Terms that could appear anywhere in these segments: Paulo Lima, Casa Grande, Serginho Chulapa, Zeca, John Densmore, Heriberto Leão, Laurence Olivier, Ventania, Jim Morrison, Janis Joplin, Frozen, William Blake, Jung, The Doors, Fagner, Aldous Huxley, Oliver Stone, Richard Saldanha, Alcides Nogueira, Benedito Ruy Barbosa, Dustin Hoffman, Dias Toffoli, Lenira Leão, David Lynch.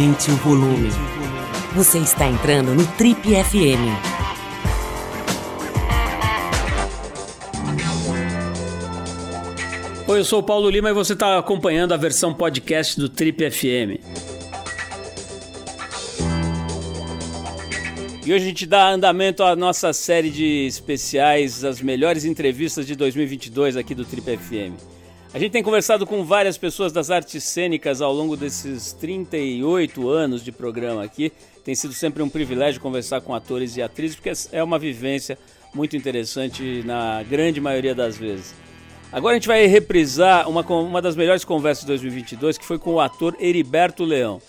Aumente o volume. Você está entrando no Trip FM. Oi, eu sou o Paulo Lima e você está acompanhando a versão podcast do Trip FM. E hoje a gente dá andamento à nossa série de especiais, as melhores entrevistas de 2022 aqui do Trip FM. A gente tem conversado com várias pessoas das artes cênicas ao longo desses 38 anos de programa aqui. Tem sido sempre um privilégio conversar com atores e atrizes, porque é uma vivência muito interessante na grande maioria das vezes. Agora a gente vai reprisar uma das melhores conversas de 2022, que foi com o ator Heriberto Leão.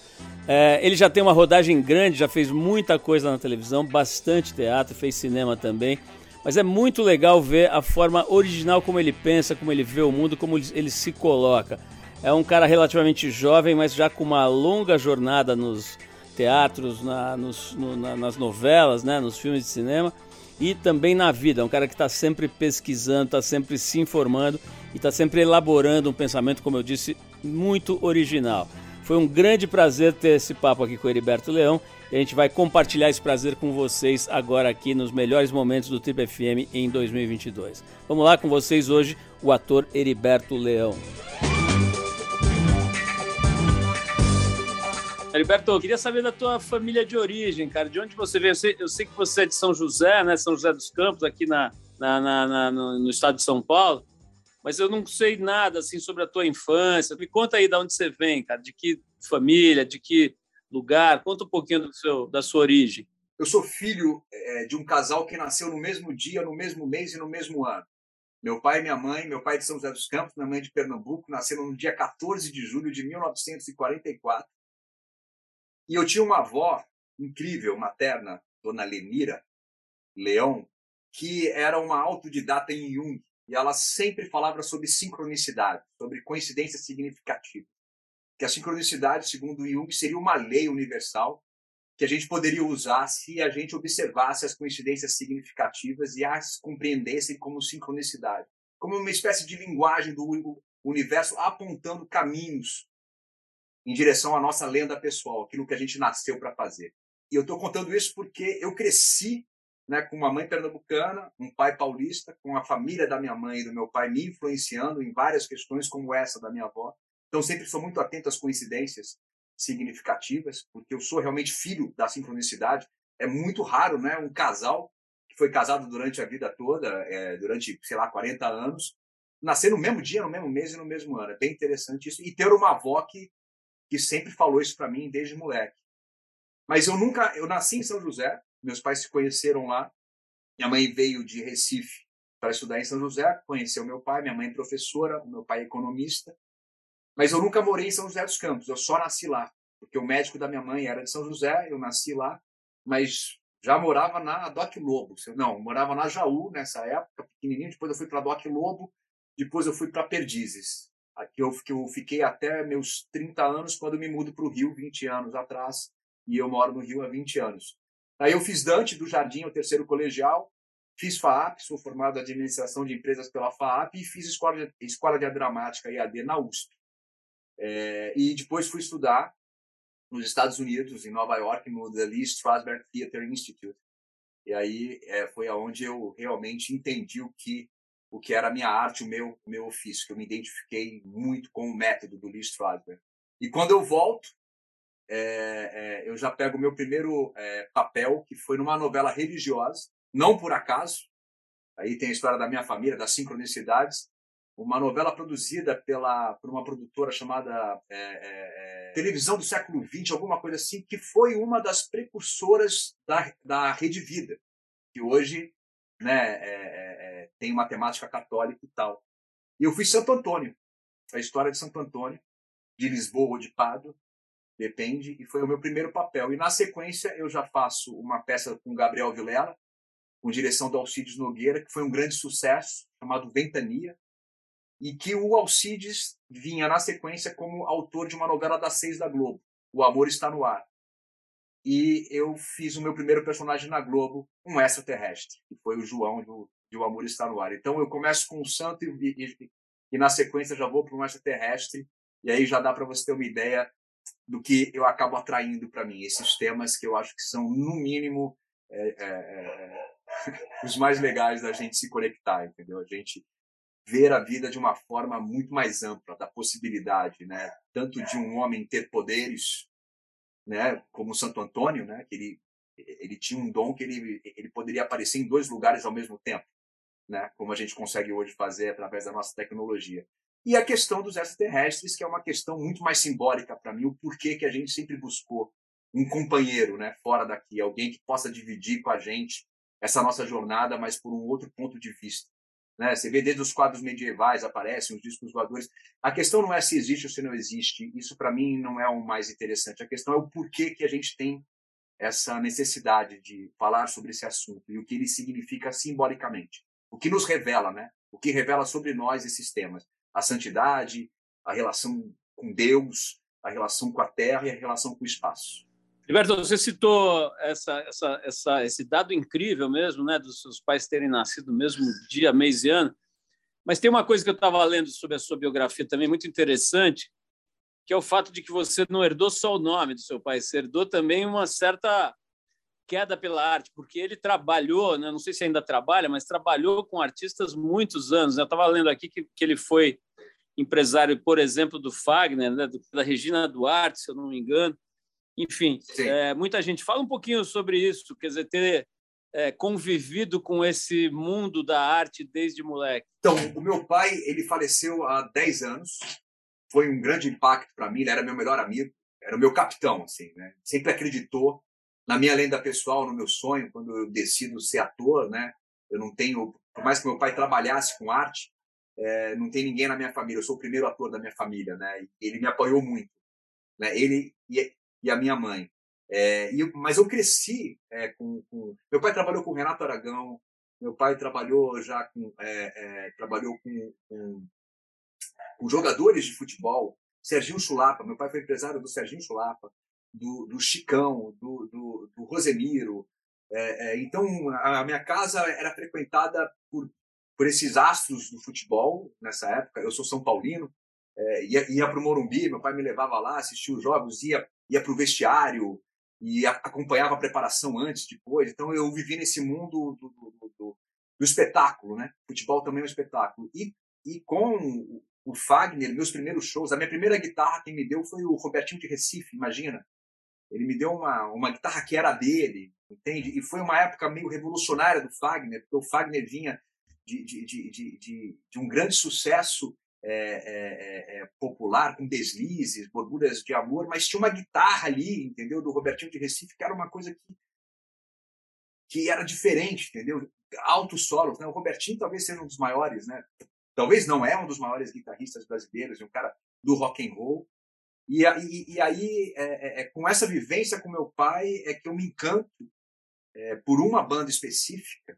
Ele já tem uma rodagem grande, já fez muita coisa na televisão, bastante teatro, fez cinema também. Mas é muito legal ver a forma original como ele pensa, como ele vê o mundo, como ele se coloca. É um cara relativamente jovem, mas já com uma longa jornada nos teatros, nas novelas, né, nos filmes de cinema. E também na vida, é um cara que está sempre pesquisando, está sempre se informando e está sempre elaborando um pensamento, como eu disse, muito original. Foi um grande prazer ter esse papo aqui com o Heriberto Leão e a gente vai compartilhar esse prazer com vocês agora aqui nos melhores momentos do Trip FM em 2022. Vamos lá com vocês hoje, o ator Heriberto Leão. Heriberto, eu queria saber da tua família de origem, cara. De onde você veio? Eu sei que você é de São José, né? São José dos Campos, aqui no estado de São Paulo. Mas eu não sei nada assim, sobre a tua infância. Me conta aí de onde você vem, cara. De que família, de que lugar. Conta um pouquinho da sua origem. Eu sou filho de um casal que nasceu no mesmo dia, no mesmo mês e no mesmo ano. Meu pai e minha mãe, meu pai de São José dos Campos, minha mãe de Pernambuco, nasceram no dia 14 de julho de 1944. E eu tinha uma avó incrível, materna, Dona Lenira Leão, que era uma autodidata em Jung. E ela sempre falava sobre sincronicidade, sobre coincidência significativa. Que a sincronicidade, segundo Jung, seria uma lei universal que a gente poderia usar se a gente observasse as coincidências significativas e as compreendesse como sincronicidade. Como uma espécie de linguagem do universo apontando caminhos em direção à nossa lenda pessoal, aquilo que a gente nasceu para fazer. E eu estou contando isso porque eu cresci, né, com uma mãe pernambucana, um pai paulista, com a família da minha mãe e do meu pai me influenciando em várias questões como essa da minha avó. Então, sempre sou muito atento às coincidências significativas, porque eu sou realmente filho da sincronicidade. É muito raro, né, um casal que foi casado durante a vida toda, durante, sei lá, 40 anos, nascer no mesmo dia, no mesmo mês e no mesmo ano. É bem interessante isso. E ter uma avó que sempre falou isso para mim desde moleque. Mas eu nasci em São José, meus pais se conheceram lá, minha mãe veio de Recife para estudar em São José, conheceu meu pai, minha mãe professora, meu pai economista, mas eu nunca morei em São José dos Campos, eu só nasci lá, porque o médico da minha mãe era de São José, eu nasci lá, mas já morava na Doc Lobo, morava na Jaú nessa época, pequenininho, depois eu fui para Doc Lobo, depois eu fui para Perdizes, que eu fiquei até meus 30 anos, quando eu me mudo para o Rio, 20 anos atrás, e eu moro no Rio há 20 anos. Aí eu fiz Dante do Jardim ao terceiro colegial, fiz FAAP, sou formado em administração de empresas pela FAAP, e fiz Escola de Dramática EAD na USP. E depois fui estudar nos Estados Unidos, em Nova York, no Lee Strasberg Theatre Institute. E aí foi aonde eu realmente entendi o que era a minha arte, o meu ofício, que eu me identifiquei muito com o método do Lee Strasberg. E quando eu volto, eu já pego o meu primeiro papel, que foi numa novela religiosa, não por acaso, aí tem a história da minha família, das sincronicidades, uma novela produzida por uma produtora chamada Televisão do Século XX, alguma coisa assim, que foi uma das precursoras da Rede Vida, que hoje, né, tem uma temática católica e tal. E eu fui Santo Antônio, a história de Santo Antônio, de Lisboa ou de Pádua, depende, e foi o meu primeiro papel. E na sequência eu já faço uma peça com Gabriel Vilela, com direção do Alcides Nogueira, que foi um grande sucesso, chamado Ventania, e que o Alcides vinha na sequência como autor de uma novela das 6 da Globo, O Amor Está No Ar. E eu fiz o meu primeiro personagem na Globo, um extraterrestre, que foi o João de O Amor Está No Ar. Então eu começo com o santo e na sequência já vou para um extraterrestre, e aí já dá para você ter uma ideia do que eu acabo atraindo para mim. Esses temas que eu acho que são, no mínimo, os mais legais da gente se conectar, entendeu? A gente ver a vida de uma forma muito mais ampla, da possibilidade, né? Tanto de um homem ter poderes, né? Como Santo Antônio, né? Que ele tinha um dom que ele poderia aparecer em dois lugares ao mesmo tempo, né? Como a gente consegue hoje fazer através da nossa tecnologia. E a questão dos extraterrestres, que é uma questão muito mais simbólica para mim, o porquê que a gente sempre buscou um companheiro, né, fora daqui, alguém que possa dividir com a gente essa nossa jornada, mas por um outro ponto de vista, né? Você vê desde os quadros medievais, aparecem os discos voadores. A questão não é se existe ou se não existe. Isso, para mim, não é o mais interessante. A questão é o porquê que a gente tem essa necessidade de falar sobre esse assunto e o que ele significa simbolicamente. O que nos revela, né? O que revela sobre nós esses temas. A santidade, a relação com Deus, a relação com a Terra e a relação com o espaço. Heriberto, você citou esse dado incrível mesmo, né, dos seus pais terem nascido no mesmo dia, mês e ano, mas tem uma coisa que eu estava lendo sobre a sua biografia também, muito interessante, que é o fato de que você não herdou só o nome do seu pai, você herdou também uma certa queda pela arte, porque ele trabalhou, né, não sei se ainda trabalha, mas trabalhou com artistas muitos anos, né? Eu estava lendo aqui que ele foi empresário, por exemplo, do Fagner, né, da Regina Duarte, se eu não me engano. Enfim, muita gente fala um pouquinho sobre isso, quer dizer, ter convivido com esse mundo da arte desde moleque. Então, o meu pai, ele faleceu há 10 anos, foi um grande impacto para mim, ele era meu melhor amigo, era o meu capitão, assim, né? Sempre acreditou na minha lenda pessoal, no meu sonho, quando eu decido ser ator, né? Eu não tenho, por mais que meu pai trabalhasse com arte, não tem ninguém na minha família, eu sou o primeiro ator da minha família, né? Ele me apoiou muito, né? E a minha mãe. Mas eu cresci com... Meu pai trabalhou com Renato Aragão, meu pai trabalhou já com jogadores de futebol, Serginho Chulapa, meu pai foi empresário do Serginho Chulapa, do Chicão, do Rosemiro. Então, a minha casa era frequentada por esses astros do futebol nessa época. Eu sou São Paulino, ia para o Morumbi, meu pai me levava lá, assistia os jogos, ia para o vestiário e acompanhava a preparação antes, depois. Então, eu vivi nesse mundo do espetáculo, né? Futebol também é um espetáculo. E com o Fagner, meus primeiros shows, a minha primeira guitarra quem me deu foi o Robertinho de Recife, imagina. Ele me deu uma guitarra que era dele, entende? E foi uma época meio revolucionária do Fagner, porque o Fagner vinha de um grande sucesso popular, com deslizes, borbulhas de amor, mas tinha uma guitarra ali, entendeu? Do Robertinho de Recife, que era uma coisa que era diferente, entendeu? Altos solos, né? O Robertinho talvez seja um dos maiores, né? Talvez não é um dos maiores guitarristas brasileiros, é um cara do rock and roll. E aí, com essa vivência com meu pai, é que eu me encanto por uma banda específica,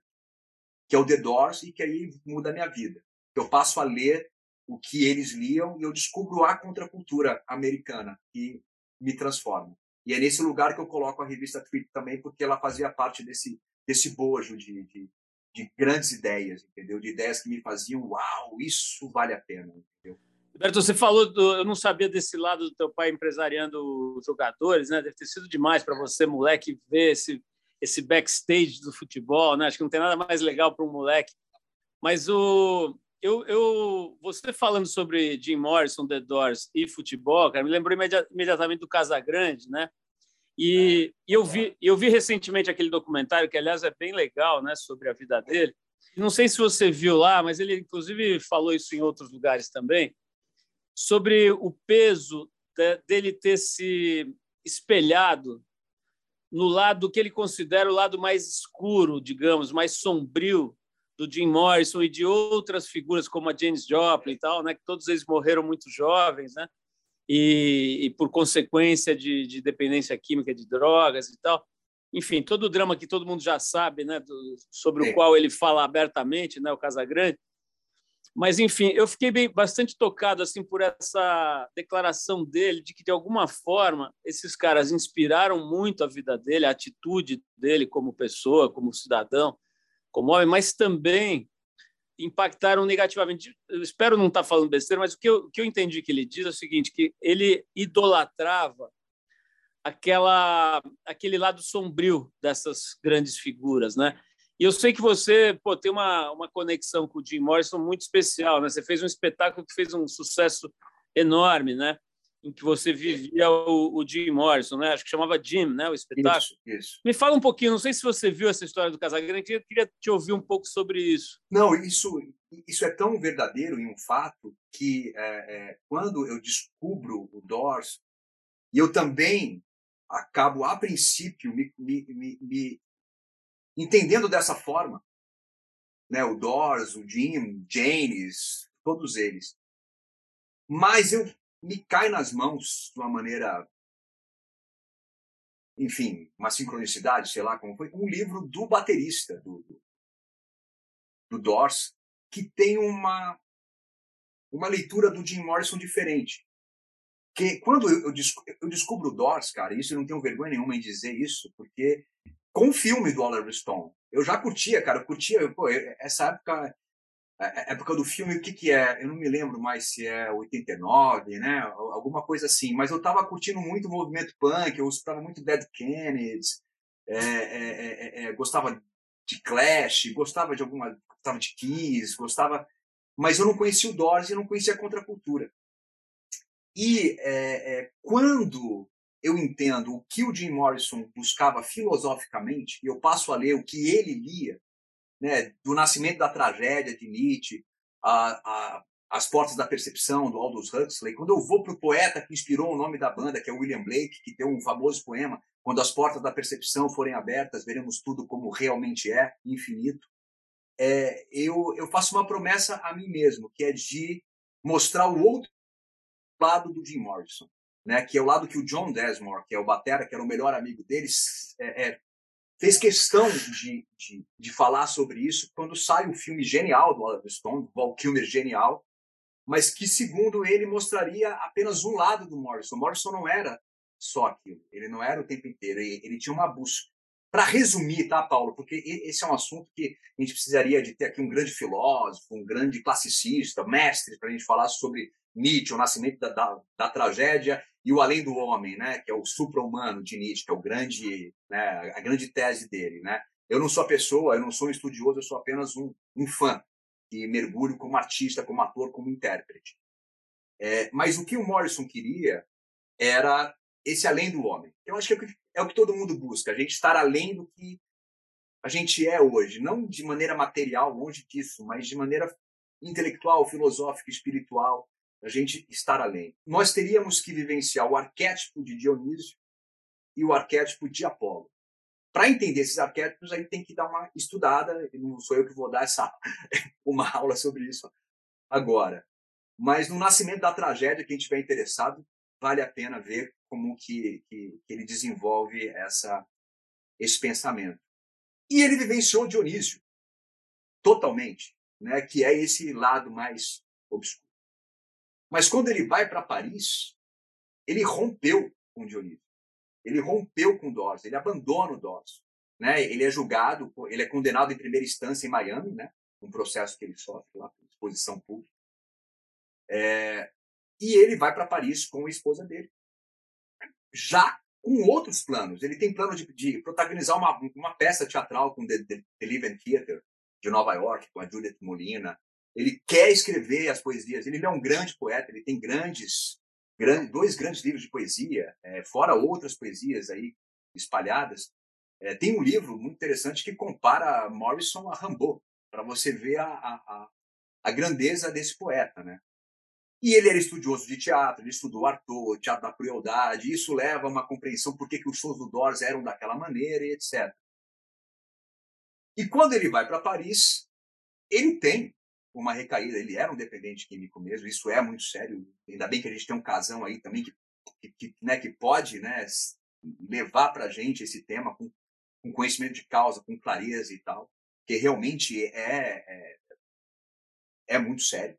que é o The Doors, e que aí muda a minha vida. Eu passo a ler o que eles liam, e eu descubro a contracultura americana, que me transforma. E é nesse lugar que eu coloco a revista Trip também, porque ela fazia parte desse bojo de grandes ideias, entendeu? De ideias que me faziam, uau, isso vale a pena, entendeu? Heriberto, você falou, eu não sabia desse lado do teu pai empresariando os jogadores, né? Deve ter sido demais para você, moleque, ver esse backstage do futebol, né? Acho que não tem nada mais legal para um moleque. Mas você falando sobre Jim Morrison, The Doors e futebol, cara, me lembrou imediatamente do Casa Grande, né? E eu vi recentemente aquele documentário, que, aliás, é bem legal, né, sobre a vida dele. Não sei se você viu lá, mas ele, inclusive, falou isso em outros lugares também, sobre o peso dele ter se espelhado no lado que ele considera o lado mais escuro, digamos, mais sombrio, do Jim Morrison e de outras figuras como a Janis Joplin e tal, né? Que todos eles morreram muito jovens, né? E por consequência de dependência química de drogas e tal. Enfim, todo o drama que todo mundo já sabe, né? Sobre o qual ele fala abertamente, né? O Casagrande. Mas, enfim, eu fiquei bastante tocado assim por essa declaração dele de que, de alguma forma, esses caras inspiraram muito a vida dele, a atitude dele como pessoa, como cidadão, como homem, mas também impactaram negativamente. Eu espero não estar falando besteira, mas o que eu entendi que ele diz é o seguinte, que ele idolatrava aquele lado sombrio dessas grandes figuras, né? E eu sei que você, pô, tem uma conexão com o Jim Morrison muito especial, né? Você fez um espetáculo que fez um sucesso enorme, né? Em que você vivia o Jim Morrison, né? Acho que chamava Jim, né? O espetáculo. Isso. Me fala um pouquinho, não sei se você viu essa história do Casa Grande, eu queria te ouvir um pouco sobre isso. Não, isso é tão verdadeiro e um fato que quando eu descubro o Doors, e eu também acabo, a princípio, me entendendo dessa forma, né? O Doors, o Jim, Janis, todos eles. Mas eu me cai nas mãos de uma maneira, enfim, uma sincronicidade, sei lá como foi, um livro do baterista do Doors, que tem uma leitura do Jim Morrison diferente. Que quando eu descubro o Doors, cara, isso eu não tenho vergonha nenhuma em dizer isso, porque com o filme do Oliver Stone, eu já curtia, cara, essa época. A época do filme, o que é? Eu não me lembro mais se é 89, né? Alguma coisa assim. Mas eu estava curtindo muito o movimento punk, eu escutava muito Dead Kennedys, gostava de Clash, gostava de Kiss, gostava... Mas eu não conhecia o Doors e não conhecia a contracultura. E quando eu entendo o que o Jim Morrison buscava filosoficamente, e eu passo a ler o que ele lia, né, do nascimento da tragédia de Nietzsche, As Portas da Percepção, do Aldous Huxley. Quando eu vou para o poeta que inspirou o nome da banda, que é William Blake, que tem um famoso poema, Quando as Portas da Percepção Forem Abertas, Veremos Tudo Como Realmente É, Infinito, eu faço uma promessa a mim mesmo, que é de mostrar o outro lado do Jim Morrison, né, que é o lado que o John Densmore, que é o batera, que era o melhor amigo deles, fez questão de falar sobre isso quando sai um filme genial do Oliver Stone, Valkyrie genial, mas que, segundo ele, mostraria apenas um lado do Morrison. O Morrison não era só aquilo, ele não era o tempo inteiro, ele tinha uma busca. Para resumir, tá, Paulo? Porque esse é um assunto que a gente precisaria de ter aqui um grande filósofo, um grande classicista, mestre, para a gente falar sobre Nietzsche, o nascimento da tragédia e o além do homem, né? Que é o supra-humano de Nietzsche, que é o grande, né? A grande tese dele, né? Eu não sou a pessoa, eu não sou um estudioso, eu sou apenas um fã que mergulho como artista, como ator, como intérprete. Mas o que o Morrison queria era esse além do homem. Eu acho que é o que todo mundo busca, a gente estar além do que a gente é hoje, não de maneira material, longe disso, mas de maneira intelectual, filosófica, espiritual, a gente estar além. Nós teríamos que vivenciar o arquétipo de Dionísio e o arquétipo de Apolo. Para entender esses arquétipos, a gente tem que dar uma estudada, e não sou eu que vou dar uma aula sobre isso agora. Mas no nascimento da tragédia, quem estiver interessado, vale a pena ver como que ele desenvolve esse pensamento. E ele vivenciou Dionísio totalmente, né, que é esse lado mais obscuro. Mas quando ele vai para Paris, ele rompeu com Dionísio, ele rompeu com Doors, ele abandona o Doors, né? Ele é julgado, ele é condenado em primeira instância em Miami, né, um processo que ele sofre lá por exposição pública. E ele vai para Paris com a esposa dele, já com outros planos. Ele tem plano de protagonizar uma peça teatral com The Televisão do Século de Nova York, com a Judith Molina. Ele quer escrever as poesias. Ele é um grande poeta, ele tem dois grandes livros de poesia, fora outras poesias aí espalhadas. Tem um livro muito interessante que compara Morrison a Rimbaud, para você ver a grandeza desse poeta, né? E ele era estudioso de teatro, ele estudou Arthur, Teatro da Crueldade, isso leva a uma compreensão por que os shows do Doors eram daquela maneira, e etc. E quando ele vai para Paris, ele tem uma recaída, ele era um dependente químico mesmo, isso é muito sério, ainda bem que a gente tem um casão aí também que pode, né, levar para a gente esse tema com conhecimento de causa, com clareza e tal, que realmente é muito sério.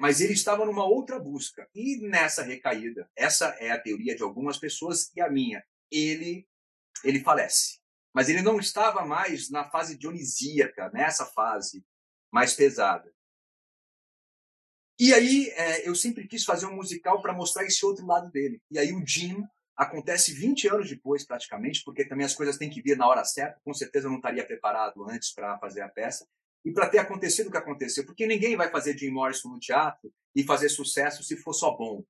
Mas ele estava numa outra busca. E nessa recaída, essa é a teoria de algumas pessoas e a minha, ele falece. Mas ele não estava mais na fase dionisíaca, nessa fase mais pesada. E aí eu sempre quis fazer um musical para mostrar esse outro lado dele. E aí o Jim acontece 20 anos depois, praticamente, porque também as coisas têm que vir na hora certa, com certeza eu não estaria preparado antes para fazer a peça, e para ter acontecido o que aconteceu, porque ninguém vai fazer Jim Morrison no teatro e fazer sucesso se for só bom.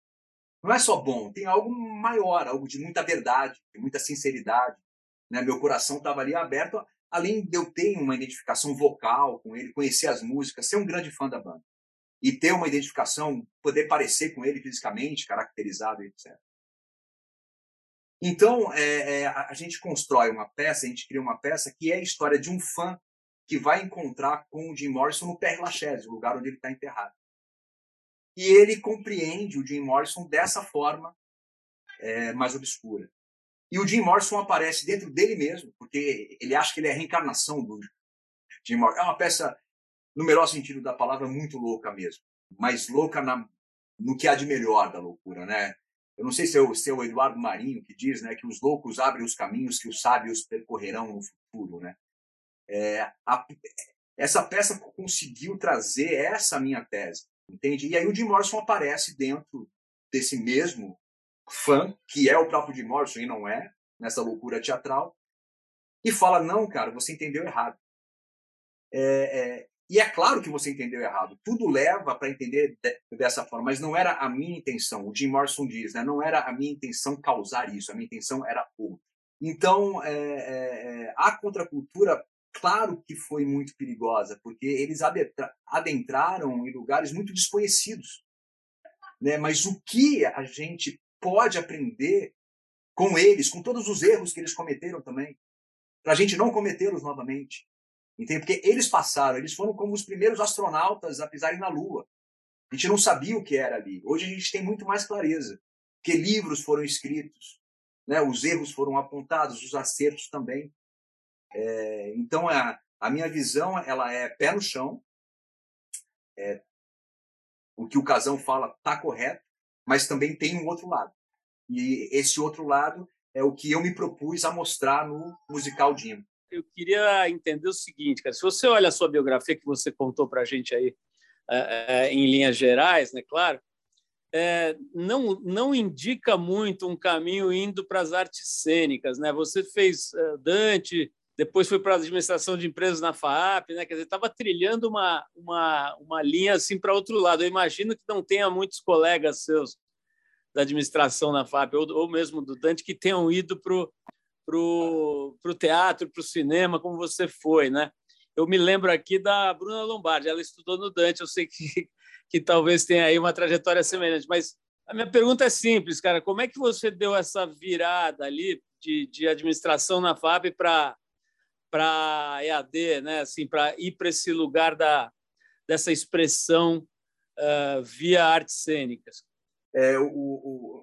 Não é só bom, tem algo maior, algo de muita verdade, de muita sinceridade. Né? Meu coração estava ali aberto, além de eu ter uma identificação vocal com ele, conhecer as músicas, ser um grande fã da banda. E ter uma identificação, poder parecer com ele fisicamente, caracterizado, etc. Então, a gente constrói uma peça, a gente cria uma peça que é a história de um fã que vai encontrar com o Jim Morrison no Père Lachaise, o lugar onde ele está enterrado. E ele compreende o Jim Morrison dessa forma mais obscura. E o Jim Morrison aparece dentro dele mesmo, porque ele acha que ele é a reencarnação do Jim Morrison. É uma peça, no melhor sentido da palavra, muito louca mesmo. Mas louca no que há de melhor da loucura, né? Eu não sei se é o Eduardo Marinho que diz, né, que os loucos abrem os caminhos que os sábios percorrerão no futuro, né? Essa peça conseguiu trazer essa minha tese, entende? E aí o Jim Morrison aparece dentro desse mesmo fã, que é o próprio Jim Morrison, e não é, nessa loucura teatral, e fala, não, cara, você entendeu errado. E é claro que você entendeu errado. Tudo leva para entender dessa forma, mas não era a minha intenção. O Jim Morrison diz, né? Não era a minha intenção causar isso, a minha intenção era outra. Então, a contracultura, claro que foi muito perigosa, porque eles adentraram em lugares muito desconhecidos. Né? Mas o que a gente pode aprender com eles, com todos os erros que eles cometeram também, para a gente não cometê-los novamente. Entende? Porque eles passaram, eles foram como os primeiros astronautas a pisarem na Lua. A gente não sabia o que era ali. Hoje a gente tem muito mais clareza, porque livros foram escritos, né? Os erros foram apontados, os acertos também. Então, a minha visão, ela é pé no chão, o que o Casão fala está correto, mas também tem um outro lado. E esse outro lado é o que eu me propus a mostrar no musical Jim. Eu queria entender o seguinte, cara, se você olha a sua biografia que você contou para a gente aí, em linhas gerais, né, claro, não indica muito um caminho indo para as artes cênicas, né? Você fez Dante, depois foi para a administração de empresas na FAAP, né? Quer dizer, estava trilhando uma linha assim para outro lado. Eu imagino que não tenha muitos colegas seus da administração na FAAP, ou mesmo do Dante, que tenham ido para o teatro, para o cinema, como você foi, né? Eu me lembro aqui da Bruna Lombardi, ela estudou no Dante, eu sei que talvez tenha aí uma trajetória semelhante, mas a minha pergunta é simples, cara, como é que você deu essa virada ali de administração na FAAP para EAD, né? Assim, para ir para esse lugar dessa expressão via artes cênicas?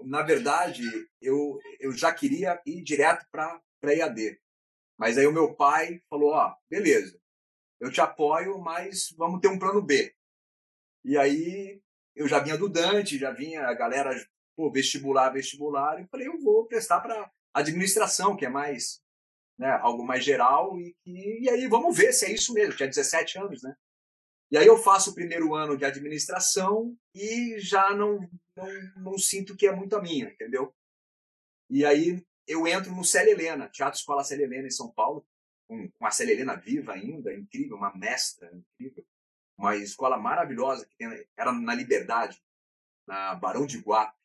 Na verdade, eu já queria ir direto para EAD, mas aí o meu pai falou, beleza, eu te apoio, mas vamos ter um plano B. E aí eu já vinha do Dante, já vinha a galera, vestibular, e falei, eu vou prestar para administração, que é mais... né, algo mais geral, e aí vamos ver se é isso mesmo, tinha 17 anos, né? E aí eu faço o primeiro ano de administração e já não sinto que é muito a minha, entendeu? E aí eu entro no Célia Helena, Teatro Escola Célia Helena em São Paulo, com a Célia Helena viva ainda, incrível, uma mestra incrível, uma escola maravilhosa, que era na Liberdade, na Barão de Guape.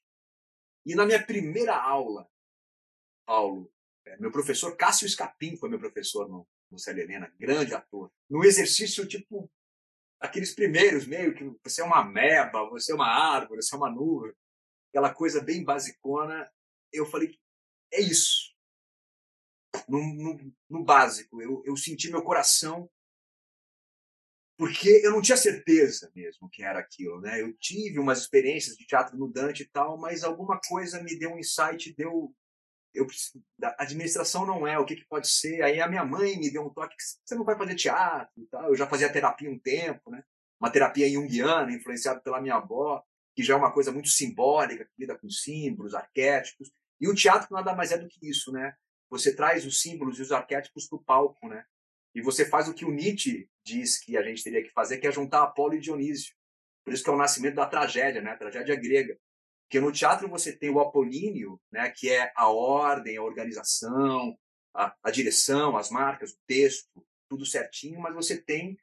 E na minha primeira aula, Paulo, meu professor Cássio Escapim foi meu professor no Célia Helena, grande ator. No exercício, tipo, aqueles primeiros, meio que você é uma ameba, você é uma árvore, você é uma nuvem, aquela coisa bem basicona, eu falei, é isso. No básico, eu senti meu coração, porque eu não tinha certeza mesmo que era aquilo, né? Eu tive umas experiências de teatro no Dante e tal, mas alguma coisa me deu um insight, a administração não é, o que pode ser? Aí a minha mãe me deu um toque, que você não vai fazer teatro e tal. Eu já fazia terapia um tempo, né? Uma terapia junguiana, influenciada pela minha avó, que já é uma coisa muito simbólica, que lida com símbolos, arquétipos. E o teatro nada mais é do que isso, né? Você traz os símbolos e os arquétipos para o palco, né? E você faz o que o Nietzsche diz que a gente teria que fazer, que é juntar Apolo e Dionísio. Por isso que é o nascimento da tragédia, né? A tragédia grega. Porque no teatro você tem o apolíneo, né, que é a ordem, a organização, a direção, as marcas, o texto, tudo certinho, mas você tem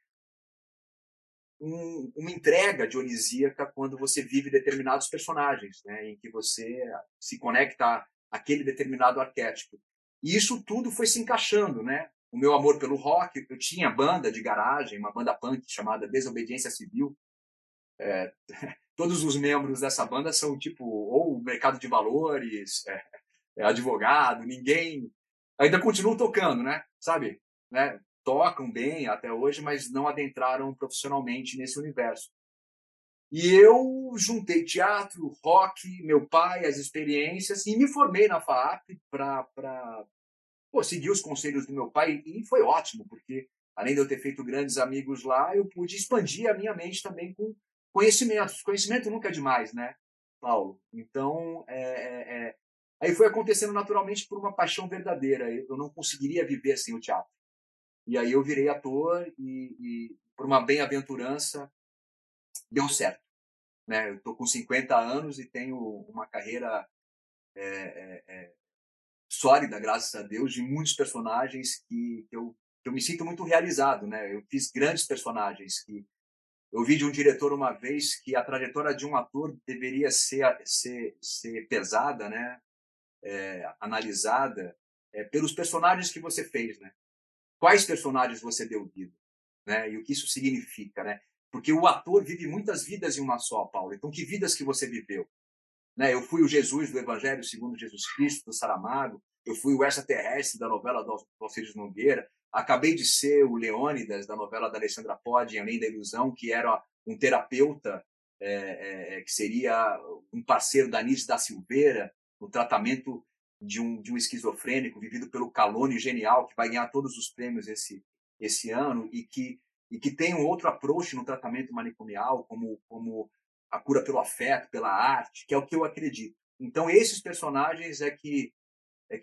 uma entrega dionisíaca quando você vive determinados personagens, né, em que você se conecta àquele determinado arquétipo. E isso tudo foi se encaixando, né? O meu amor pelo rock, eu tinha banda de garagem, uma banda punk chamada Desobediência Civil. Todos os membros dessa banda são tipo ou mercado de valores, advogado, ninguém... Ainda continuam tocando, né? Sabe? Né? Tocam bem até hoje, mas não adentraram profissionalmente nesse universo. E eu juntei teatro, rock, meu pai, as experiências, e me formei na FAAP para seguir os conselhos do meu pai, e foi ótimo, porque além de eu ter feito grandes amigos lá, eu pude expandir a minha mente também com conhecimentos. Conhecimento nunca é demais, né, Paulo? Então, aí foi acontecendo naturalmente por uma paixão verdadeira. Eu não conseguiria viver sem o teatro. E aí eu virei ator e por uma bem-aventurança, deu certo. Né? Eu estou com 50 anos e tenho uma carreira sólida, graças a Deus, de muitos personagens que eu me sinto muito realizado. Né? Eu fiz grandes personagens. Eu vi de um diretor uma vez que a trajetória de um ator deveria ser pesada, né? Analisada pelos personagens que você fez. Né? Quais personagens você deu vida, né? E o que isso significa, né? Porque o ator vive muitas vidas em uma só, Paulo. Então, que vidas que você viveu? Né? Eu fui o Jesus do Evangelho segundo Jesus Cristo, do Saramago. Eu fui o extraterrestre da novela do Alcides Nogueira. Acabei de ser o Leônidas da novela da Alessandra Podi, Além da Ilusão, que era um terapeuta que seria um parceiro da Anísio da Silveira no tratamento de um esquizofrênico vivido pelo Caloni, genial, que vai ganhar todos os prêmios esse ano e que tem um outro approach no tratamento manicomial, como a cura pelo afeto, pela arte, que é o que eu acredito. Então, esses personagens é que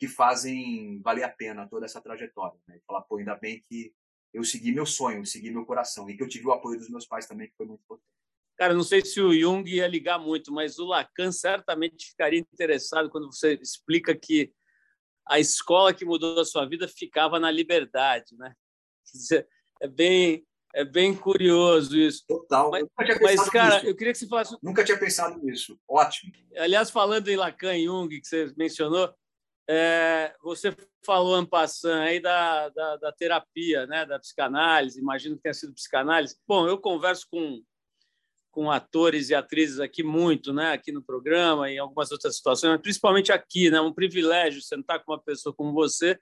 fazem valer a pena toda essa trajetória. Né? Falar, pô, ainda bem que eu segui meu sonho, eu segui meu coração, e que eu tive o apoio dos meus pais também, que foi muito importante. Cara, não sei se o Jung ia ligar muito, mas o Lacan certamente ficaria interessado quando você explica que a escola que mudou a sua vida ficava na liberdade, né? Quer dizer, é bem curioso isso. Total. Mas cara, nisso. Eu queria que você falasse... Nunca tinha pensado nisso. Ótimo. Aliás, falando em Lacan e Jung, que você mencionou, você falou, en passant, aí da terapia, né? Da psicanálise. Imagino que tenha sido psicanálise. Bom, eu converso com atores e atrizes aqui muito, né? Aqui no programa e em algumas outras situações, mas principalmente aqui, né? Um privilégio sentar com uma pessoa como você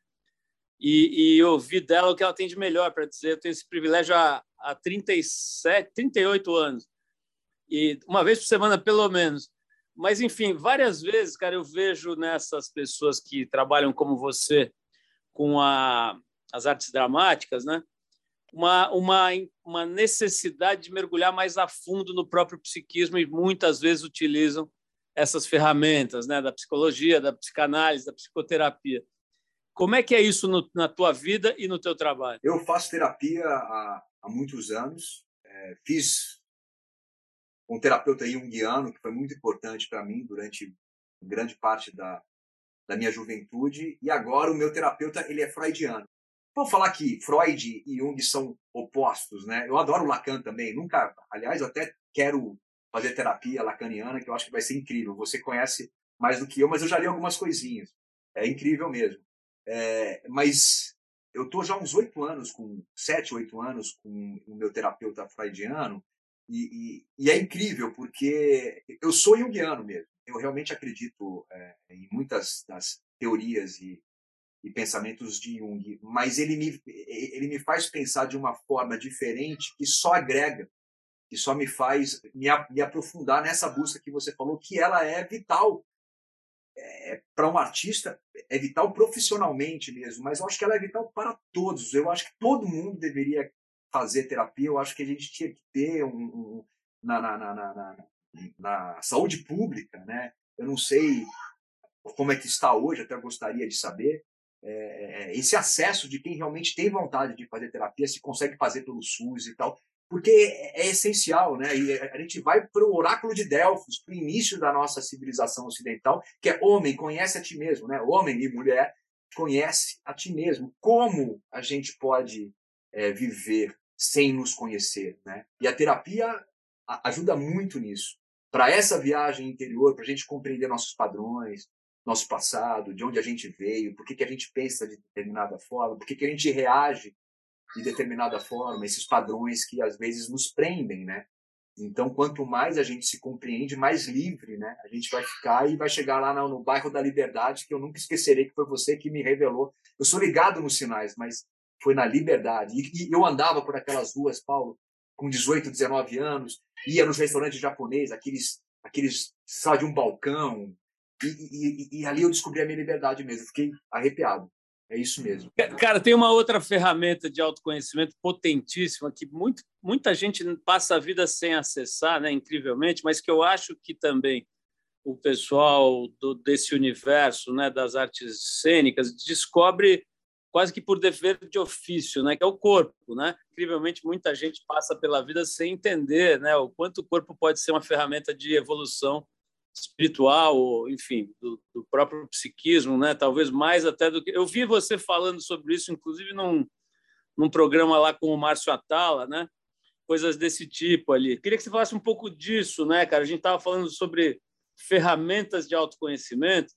e ouvir dela o que ela tem de melhor para dizer. Eu tenho esse privilégio há 38 anos, e uma vez por semana, pelo menos. Mas, enfim, várias vezes, cara, eu vejo nessas pessoas que trabalham como você com as artes dramáticas, né? Uma necessidade de mergulhar mais a fundo no próprio psiquismo, e muitas vezes utilizam essas ferramentas, né? Da psicologia, da psicanálise, da psicoterapia. Como é que é isso na tua vida e no teu trabalho? Eu faço terapia há muitos anos. Fiz um terapeuta junguiano, que foi muito importante para mim durante grande parte da minha juventude. E agora o meu terapeuta, ele é freudiano. Vou falar que Freud e Jung são opostos, né? Eu adoro Lacan também. Nunca, aliás, eu até quero fazer terapia lacaniana, que eu acho que vai ser incrível. Você conhece mais do que eu, mas eu já li algumas coisinhas. É incrível mesmo. Mas eu estou já há uns 8 anos, com 7, 8 anos, com o meu terapeuta freudiano, e é incrível, porque eu sou junguiano mesmo. Eu realmente acredito em muitas das teorias e pensamentos de Jung, mas ele me faz pensar de uma forma diferente, que só agrega, que só me faz me aprofundar nessa busca que você falou, que ela é vital para um artista, é vital profissionalmente mesmo, mas eu acho que ela é vital para todos. Eu acho que todo mundo deveria fazer terapia. Eu acho que a gente tinha que ter na saúde pública, né? Eu não sei como é que está hoje, até gostaria de saber. Esse acesso de quem realmente tem vontade de fazer terapia, se consegue fazer pelo SUS e tal, porque é essencial, né? E a gente vai para o oráculo de Delfos, para o início da nossa civilização ocidental, que é homem, conhece a ti mesmo, né? Homem e mulher, conhece a ti mesmo. Como a gente pode viver sem nos conhecer, né? E a terapia ajuda muito nisso. Para essa viagem interior, para a gente compreender nossos padrões, nosso passado, de onde a gente veio, por que a gente pensa de determinada forma, por que a gente reage de determinada forma, esses padrões que às vezes nos prendem, né? Então, quanto mais a gente se compreende, mais livre, né? A gente vai ficar e vai chegar lá no bairro da Liberdade, que eu nunca esquecerei que foi você que me revelou. Eu sou ligado nos sinais, mas foi na Liberdade. E eu andava por aquelas ruas, Paulo, com 18, 19 anos, ia nos restaurantes japoneses, aqueles só de um balcão, e ali eu descobri a minha liberdade mesmo. Fiquei arrepiado. É isso mesmo. Cara, tem uma outra ferramenta de autoconhecimento potentíssima que muita gente passa a vida sem acessar, né, incrivelmente, mas que eu acho que também o pessoal desse universo, né, das artes cênicas descobre quase que por dever de ofício, né, que é o corpo, né? Incrivelmente, muita gente passa pela vida sem entender, né, o quanto o corpo pode ser uma ferramenta de evolução espiritual, enfim, do próprio psiquismo, né? Talvez mais até do que... Eu vi você falando sobre isso, inclusive, num programa lá com o Márcio Atala, né? Coisas desse tipo ali. Queria que você falasse um pouco disso, né, cara? A gente estava falando sobre ferramentas de autoconhecimento.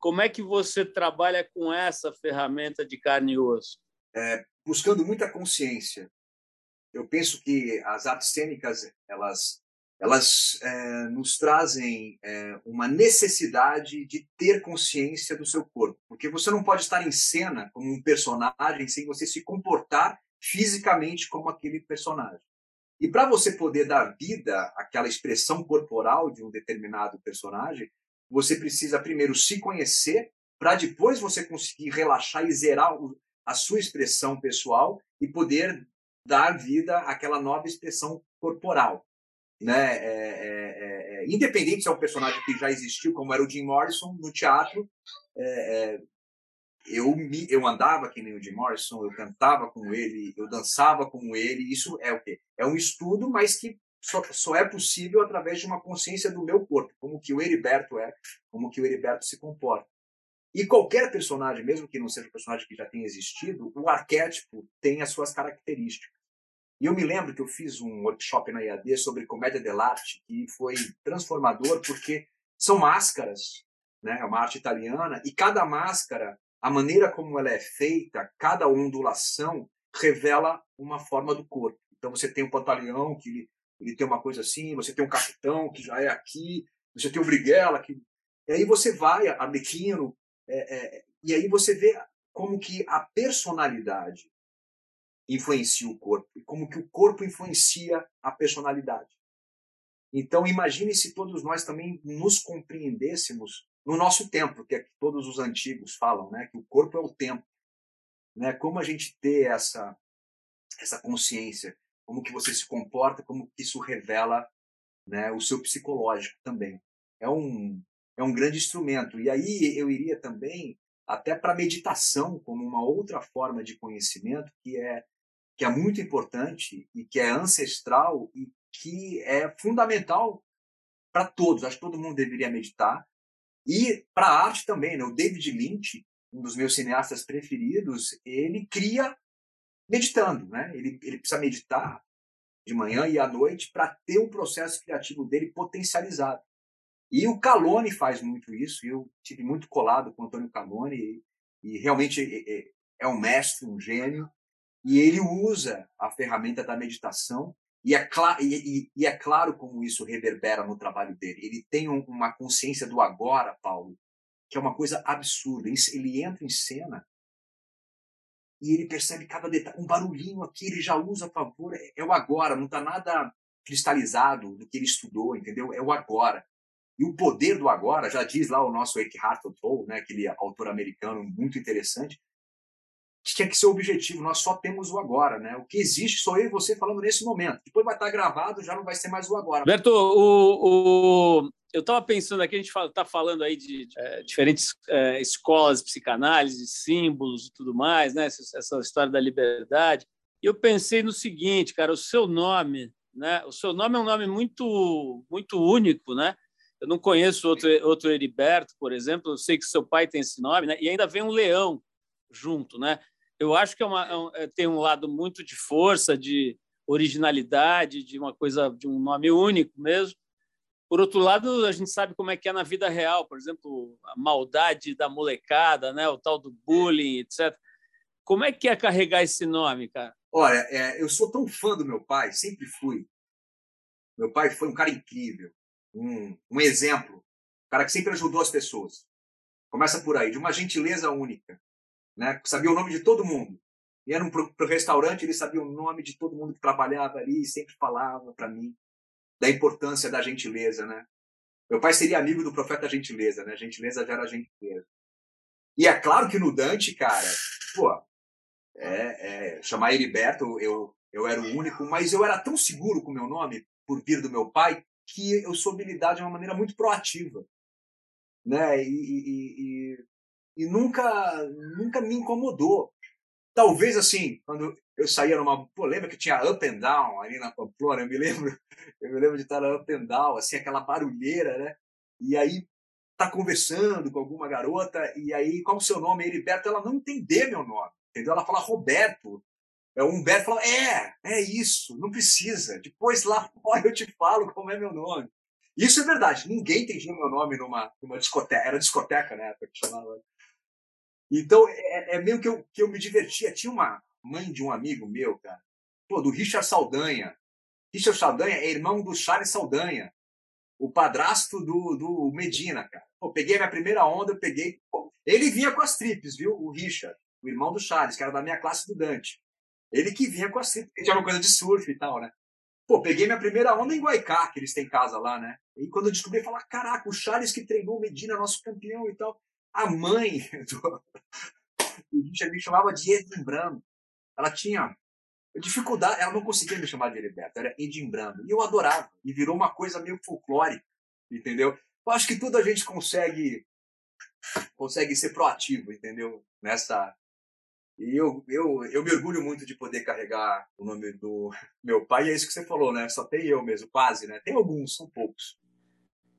Como é que você trabalha com essa ferramenta de carne e osso? Buscando muita consciência. Eu penso que as artes cênicas, elas nos trazem uma necessidade de ter consciência do seu corpo. Porque você não pode estar em cena como um personagem sem você se comportar fisicamente como aquele personagem. E para você poder dar vida àquela expressão corporal de um determinado personagem, você precisa primeiro se conhecer para depois você conseguir relaxar e zerar a sua expressão pessoal e poder dar vida àquela nova expressão corporal. Né? Independente se é um personagem que já existiu, como era o Jim Morrison no teatro, eu andava que nem o Jim Morrison, eu cantava como ele, eu dançava como ele. Isso é o quê? É um estudo, mas que só é possível através de uma consciência do meu corpo, como que o Heriberto é, como que o Heriberto se comporta. E qualquer personagem, mesmo que não seja um personagem que já tenha existido, o arquétipo tem as suas características. E eu me lembro que eu fiz um workshop na IAD sobre comédia dell'arte e foi transformador porque são máscaras, né? É uma arte italiana e cada máscara, a maneira como ela é feita, cada ondulação revela uma forma do corpo. Então você tem o Pantaleão que ele tem uma coisa assim, você tem um Capitão que já é aqui, você tem o Brighella que... E aí você vai, Arlequino, e aí você vê como que a personalidade influencia o corpo, e como que o corpo influencia a personalidade. Então, imagine se todos nós também nos compreendêssemos no nosso tempo, que é que todos os antigos falam, né? Que o corpo é o tempo. Né? Como a gente ter essa consciência, como que você se comporta, como que isso revela, né, o seu psicológico também. É um grande instrumento. E aí eu iria também até para a meditação, como uma outra forma de conhecimento que é muito importante e que é ancestral e que é fundamental para todos. Acho que todo mundo deveria meditar. E para a arte também, né? O David Lynch, um dos meus cineastas preferidos, ele cria meditando, né? Ele precisa meditar de manhã e à noite para ter o processo criativo dele potencializado. E o Caloni faz muito isso, e eu tive muito colado com o Antônio Caloni, e realmente é um mestre, um gênio, e ele usa a ferramenta da meditação, e é claro como isso reverbera no trabalho dele. Ele tem uma consciência do agora, Paulo, que é uma coisa absurda. Ele entra em cena e ele percebe cada detalhe, um barulhinho aqui, ele já usa a favor, é o agora, não está nada cristalizado do que ele estudou, entendeu? É o agora. E o poder do agora, já diz lá o nosso Eckhart Tolle, né, aquele autor americano muito interessante, que tinha que ser o objetivo, nós só temos o agora, né? O que existe sou eu e você falando nesse momento. Depois vai estar gravado, já não vai ser mais o agora. Berto, eu estava pensando aqui, a gente está falando aí de diferentes escolas de psicanálise, símbolos e tudo mais, né? Essa história da liberdade. E eu pensei no seguinte, cara, o seu nome, né? O seu nome é um nome muito único, né? Eu não conheço outro Heriberto, por exemplo. Eu sei que seu pai tem esse nome, né? E ainda vem um leão junto, né? Eu acho que tem um lado muito de força, de originalidade, de uma coisa, de um nome único mesmo. Por outro lado, a gente sabe como é que é na vida real, por exemplo, a maldade da molecada, né? O tal do bullying, etc. Como é que é carregar esse nome, cara? Olha, eu sou tão fã do meu pai, sempre fui. Meu pai foi um cara incrível, um exemplo, um cara que sempre ajudou as pessoas. Começa por aí, de uma gentileza única, né? Sabia o nome de todo mundo. E era pro restaurante, ele sabia o nome de todo mundo que trabalhava ali e sempre falava para mim da importância da gentileza, né? Meu pai seria amigo do profeta gentileza, né? Gentileza gera gentileza. E é claro que no Dante, cara, pô, chamar Heriberto, eu era o único, mas eu era tão seguro com o meu nome, por vir do meu pai, que eu soube lidar de uma maneira muito proativa, né? E nunca me incomodou. Talvez, assim, quando eu saía numa... Pô, lembra que tinha up and down ali na Pamplona? Eu me lembro de estar na up and down, assim, aquela barulheira, né? E aí, tá conversando com alguma garota, e aí, qual o seu nome? E Heriberto, ela não entender meu nome, entendeu? Ela fala Roberto. O Humberto fala, é isso, não precisa. Depois lá fora eu te falo como é meu nome. Isso é verdade. Ninguém entendia meu nome numa discoteca. Era discoteca, né? Que chamava... Então, é meio que eu me divertia. Tinha uma mãe de um amigo meu, cara, pô, do Richard Saldanha. Richard Saldanha é irmão do Charles Saldanha, o padrasto do Medina, cara. Pô, peguei minha primeira onda, Pô, ele vinha com as tripes, viu? O Richard, o irmão do Charles, que era da minha classe do Dante. Ele que vinha com as tripes, porque tinha uma coisa de surf e tal, né? Pô, peguei minha primeira onda em Guaicá, que eles têm casa lá, né? E quando eu descobri, eu falei, caraca, o Charles que treinou o Medina, nosso campeão e tal. A mãe do Richard me chamava de Edimbrando. Ela tinha dificuldade, ela não conseguia me chamar de Heriberto, era Edimbrando. E eu adorava, e virou uma coisa meio folclórica, entendeu? Eu acho que toda a gente consegue ser proativo, entendeu? Nessa... E eu me orgulho muito de poder carregar o nome do meu pai, e é isso que você falou, né? Só tem eu mesmo, quase, né? Tem alguns, são poucos.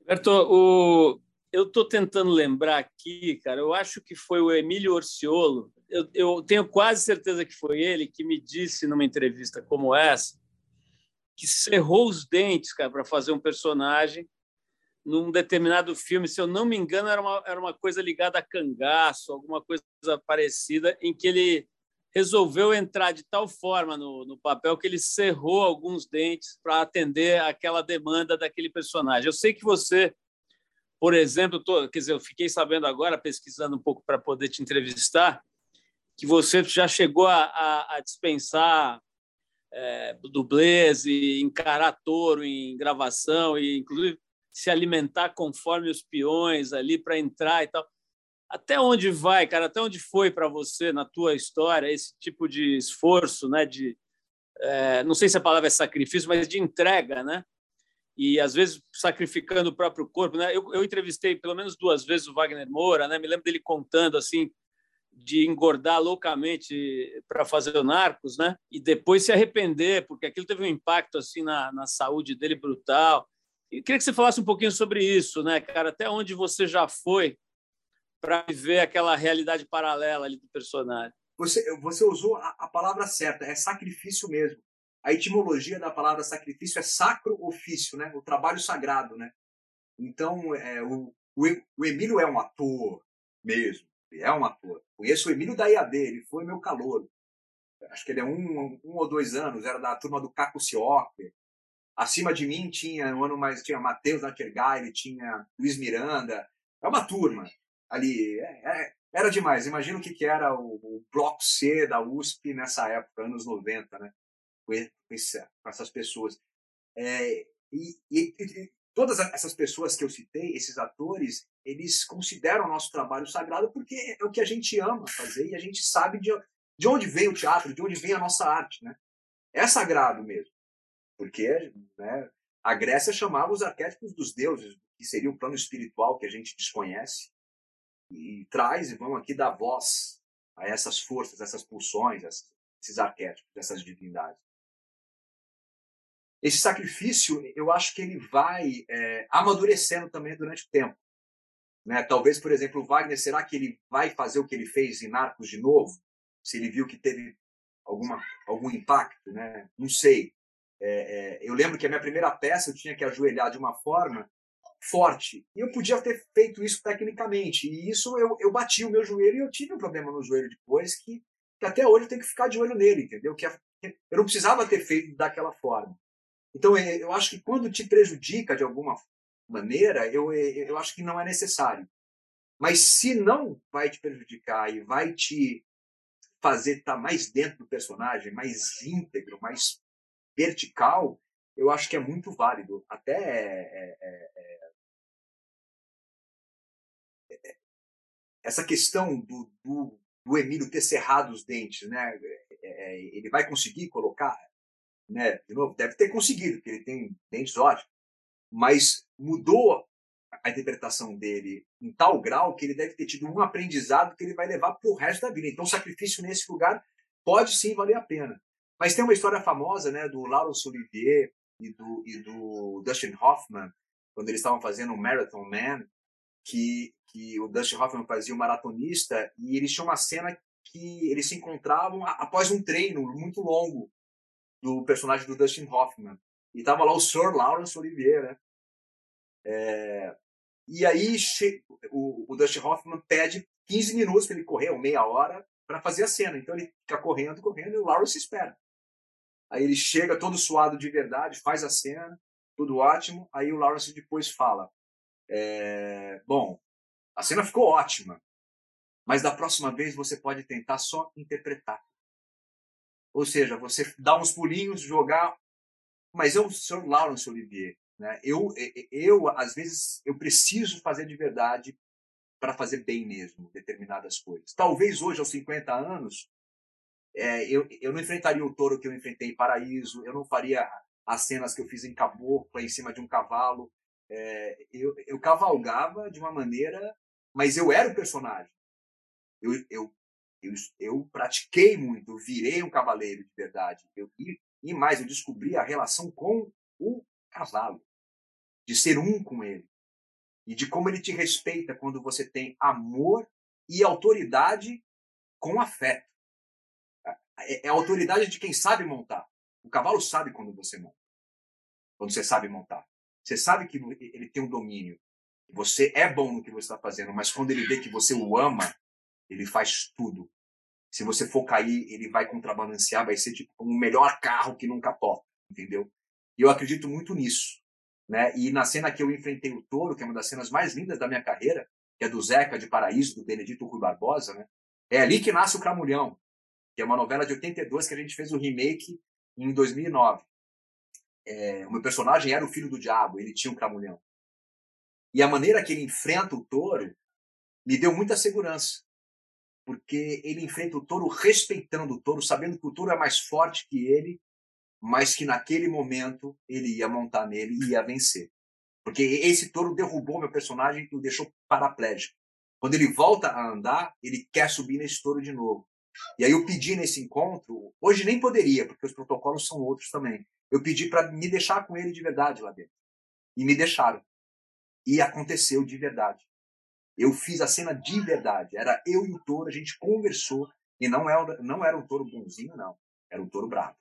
Heriberto, eu estou tentando lembrar aqui, cara, eu acho que foi o Emílio Orciolo, eu tenho quase certeza que foi ele que me disse numa entrevista como essa que cerrou os dentes, cara, para fazer um personagem num determinado filme, se eu não me engano, era uma coisa ligada a cangaço, alguma coisa parecida, em que ele resolveu entrar de tal forma no papel que ele cerrou alguns dentes para atender aquela demanda daquele personagem. Eu sei que você... Por exemplo, eu fiquei sabendo agora, pesquisando um pouco para poder te entrevistar, que você já chegou a dispensar dublês e encarar touro em gravação e, inclusive, se alimentar conforme os peões ali para entrar e tal. Até onde vai, cara? Até onde foi para você, na tua história, esse tipo de esforço, né? Não sei se a palavra é sacrifício, mas de entrega, né? E, às vezes, sacrificando o próprio corpo. Né? Eu entrevistei pelo menos 2 vezes o Wagner Moura, né? Me lembro dele contando assim, de engordar loucamente para fazer o Narcos, né? E depois se arrepender, porque aquilo teve um impacto assim, na saúde dele brutal. E queria que você falasse um pouquinho sobre isso, né, cara? Até onde você já foi para viver aquela realidade paralela ali do personagem? Você usou a palavra certa, é sacrifício mesmo. A etimologia da palavra sacrifício é sacro ofício, né? O trabalho sagrado, né? Então, o Emílio é um ator mesmo. Ele é um ator. Conheço o Emílio da IAD, ele foi meu calouro. Acho que ele é um ou 2 anos, era da turma do Caco Siope. Acima de mim tinha, um ano mais, tinha Matheus Natchergai, ele tinha Luiz Miranda. É uma turma ali. Era demais. Imagina o que era o Bloco C da USP nessa época, anos 90, né? Com essas pessoas. E todas essas pessoas que eu citei, esses atores, eles consideram o nosso trabalho sagrado porque é o que a gente ama fazer e a gente sabe de onde vem o teatro, de onde vem a nossa arte. Né? É sagrado mesmo. Porque, né, a Grécia chamava os arquétipos dos deuses, que seria um plano espiritual que a gente desconhece, e traz e vão aqui dar voz a essas forças, essas pulsões, essas desses arquétipos, dessas divindades. Esse sacrifício, eu acho que ele vai amadurecendo também durante o tempo. Né? Talvez, por exemplo, o Wagner, será que ele vai fazer o que ele fez em Narcos de novo? Se ele viu que teve algum impacto, né? Não sei. Eu lembro que a minha primeira peça eu tinha que ajoelhar de uma forma forte. E eu podia ter feito isso tecnicamente. E isso eu bati o meu joelho e eu tive um problema no joelho depois que até hoje eu tenho que ficar de olho nele, entendeu? Que eu não precisava ter feito daquela forma. Então, eu acho que quando te prejudica de alguma maneira, eu acho que não é necessário. Mas se não vai te prejudicar e vai te fazer estar mais dentro do personagem, mais íntegro, mais vertical, eu acho que é muito válido. Até essa questão do Emílio ter cerrado os dentes, né? Ele vai conseguir colocar... Né? De novo, deve ter conseguido, porque ele tem dentes ótimos, mas mudou a interpretação dele em tal grau que ele deve ter tido um aprendizado que ele vai levar para o resto da vida. Então, o sacrifício nesse lugar pode sim valer a pena. Mas tem uma história famosa, né, do Laurence Olivier e do Dustin Hoffman, quando eles estavam fazendo um Marathon Man, que o Dustin Hoffman fazia um maratonista, e eles tinham uma cena que eles se encontravam após um treino muito longo do personagem do Dustin Hoffman. E tava lá o Sir Laurence Olivier, né? E aí o Dustin Hoffman pede 15 minutos para ele correr, ou meia hora, para fazer a cena. Então ele fica correndo, e o Laurence espera. Aí ele chega todo suado de verdade, faz a cena, tudo ótimo. Aí o Laurence depois fala, bom, a cena ficou ótima, mas da próxima vez você pode tentar só interpretar. Ou seja, você dá uns pulinhos, jogar... Mas eu sou o Laurence Olivier. Né? Eu, às vezes, eu preciso fazer de verdade para fazer bem mesmo determinadas coisas. Talvez hoje, aos 50 anos, eu não enfrentaria o touro que eu enfrentei em Paraíso, eu não faria as cenas que eu fiz em Cabocla, em cima de um cavalo. Eu cavalgava de uma maneira... Mas eu era o personagem. Eu pratiquei muito, eu virei um cavaleiro de verdade. E mais, eu descobri a relação com o cavalo, de ser um com ele, e de como ele te respeita quando você tem amor e autoridade com afeto. É a autoridade de quem sabe montar. O cavalo sabe quando você monta, quando você sabe montar. Você sabe que ele tem um domínio, você é bom no que você está fazendo, mas quando ele vê que você o ama, ele faz tudo. Se você for cair, ele vai contrabalancear, vai ser tipo o melhor carro que nunca toca, entendeu? E eu acredito muito nisso, né? E na cena que eu enfrentei o touro, que é uma das cenas mais lindas da minha carreira, que é do Zeca, de Paraíso, do Benedito Ruy Barbosa, né? É ali que nasce o Cramulhão, que é uma novela de 82 que a gente fez o remake em 2009. O meu personagem era o filho do diabo, ele tinha um Cramulhão. E a maneira que ele enfrenta o touro me deu muita segurança, porque ele enfrenta o touro respeitando o touro, sabendo que o touro é mais forte que ele, mas que naquele momento ele ia montar nele e ia vencer. Porque esse touro derrubou meu personagem e o deixou paraplégico. Quando ele volta a andar, ele quer subir nesse touro de novo. E aí eu pedi nesse encontro, hoje nem poderia, porque os protocolos são outros também, eu pedi para me deixar com ele de verdade lá dentro. E me deixaram. E aconteceu de verdade. Eu fiz a cena de verdade. Era eu e o touro, a gente conversou. E não era um touro bonzinho, não. Era um touro bravo.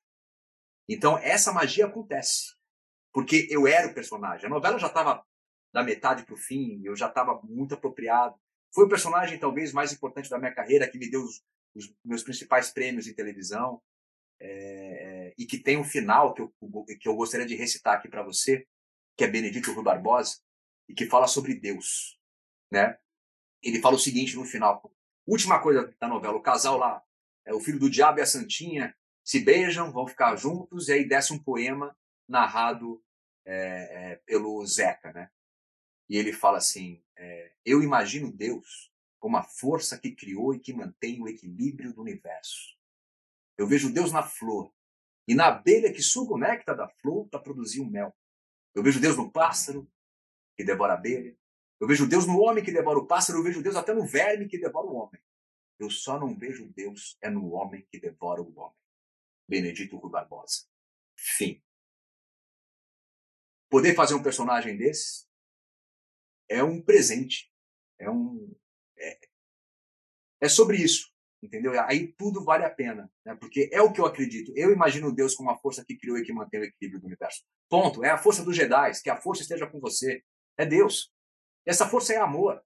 Então, essa magia acontece. Porque eu era o personagem. A novela já estava da metade para o fim. Eu já estava muito apropriado. Foi o personagem, talvez, mais importante da minha carreira, que me deu os meus principais prêmios em televisão. E que tem um final que eu gostaria de recitar aqui para você, que é Benedito Ruy Barbosa, e que fala sobre Deus, né? Ele fala o seguinte no final, última coisa da novela, o casal lá, o filho do diabo e a santinha se beijam, vão ficar juntos, e aí desce um poema narrado pelo Zeca, né? E ele fala assim, eu imagino Deus como a força que criou e que mantém o equilíbrio do universo. Eu vejo Deus na flor, e na abelha que suga o néctar da flor para produzir o mel. Eu vejo Deus no pássaro, que devora a abelha. Eu vejo Deus no homem que devora o pássaro, eu vejo Deus até no verme que devora o homem. Eu só não vejo Deus no homem que devora o homem. Benedito Ruy Barbosa. Fim. Poder fazer um personagem desse é um presente. É sobre isso, entendeu? Aí tudo vale a pena, né? Porque é o que eu acredito. Eu imagino Deus como a força que criou e que mantém o equilíbrio do universo. Ponto. É a força dos Jedi, que a força esteja com você. É Deus. Essa força é amor.